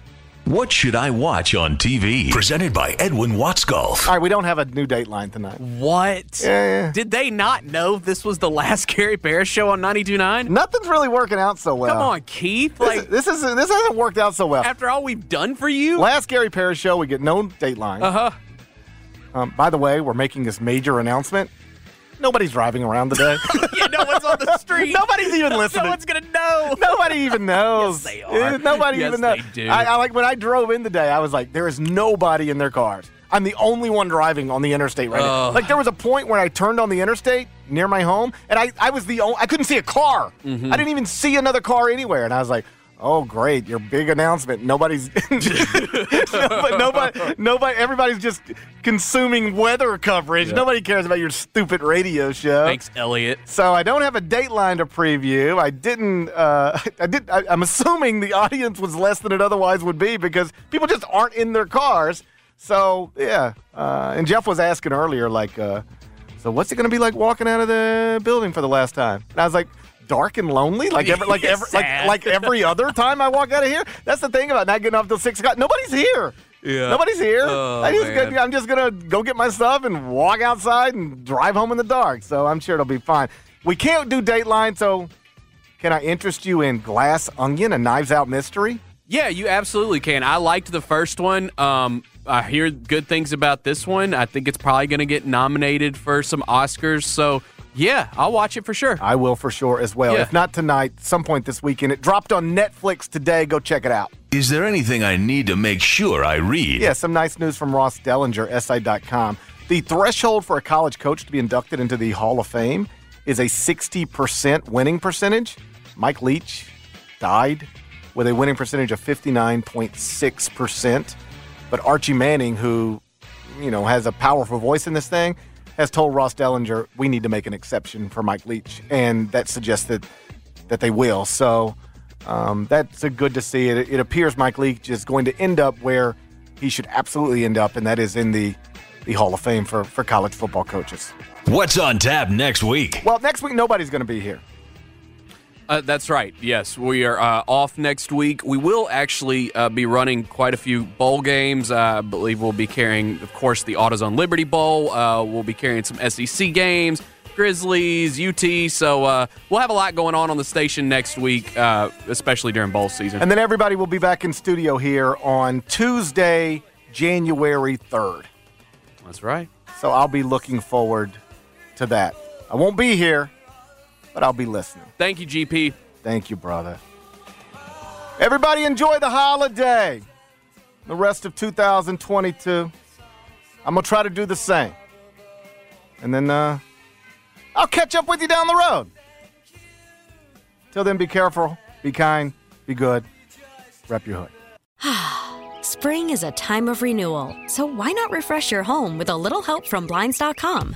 What should I watch on TV? Presented by Edwin Watts Golf. All right, we don't have a new Dateline tonight. What? Yeah. Did they not know this was the last Gary Parrish show on 92.9? Nothing's really working out so well. Come on, Keith. This hasn't worked out so well. After all we've done for you? Last Gary Parrish show, we get no Dateline. Uh-huh. By the way, we're making this major announcement. Nobody's driving around today. Yeah, no one's on the street. Nobody's even listening. No one's going to know. Nobody even knows. Yes, they are. Nobody even knows. They do. I like when I drove in today, I was like, there is nobody in their cars. I'm the only one driving on the interstate right now. Like, there was a point where I turned on the interstate near my home, and I was the only, I couldn't see a car. Mm-hmm. I didn't even see another car anywhere. And I was like, oh, great, your big announcement. Nobody. Everybody's just consuming weather coverage. Yeah. Nobody cares about your stupid radio show. Thanks, Elliot. So I don't have a Dateline to preview. I'm assuming the audience was less than it otherwise would be because people just aren't in their cars. So, yeah. And Jeff was asking earlier, like, so what's it going to be like walking out of the building for the last time? And I was like, dark and lonely, like every other time I walk out of here. That's the thing about not getting off till 6 o'clock. Nobody's here. Yeah. Nobody's here. Oh, I'm just gonna go get my stuff and walk outside and drive home in the dark. So I'm sure it'll be fine. We can't do Dateline. So can I interest you in Glass Onion, a Knives Out mystery? Yeah, you absolutely can. I liked the first one. I hear good things about this one. I think it's probably gonna get nominated for some Oscars. So. Yeah, I'll watch it for sure. I will for sure as well. Yeah. If not tonight, some point this weekend. It dropped on Netflix today. Go check it out. Is there anything I need to make sure I read? Yeah, some nice news from Ross Dellinger, SI.com. The threshold for a college coach to be inducted into the Hall of Fame is a 60% winning percentage. Mike Leach died with a winning percentage of 59.6%. But Archie Manning, who, you know, has a powerful voice in this thing, has told Ross Dellinger, we need to make an exception for Mike Leach. And that suggests that they will. So that's good to see. It appears Mike Leach is going to end up where he should absolutely end up, and that is in the Hall of Fame for college football coaches. What's on tap next week? Well, next week nobody's going to be here. That's right. Yes, we are off next week. We will actually be running quite a few bowl games. I believe we'll be carrying, of course, the AutoZone Liberty Bowl. We'll be carrying some SEC games, Grizzlies, UT. So we'll have a lot going on the station next week, especially during bowl season. And then everybody will be back in studio here on Tuesday, January 3rd. That's right. So I'll be looking forward to that. I won't be here, but I'll be listening. Thank you, GP. Thank you, brother. Everybody enjoy the holiday. The rest of 2022. I'm going to try to do the same. And then I'll catch up with you down the road. Till then, be careful, be kind, be good. Rep your hood. Spring is a time of renewal, so why not refresh your home with a little help from Blinds.com?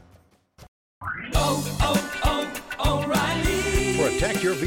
Protect your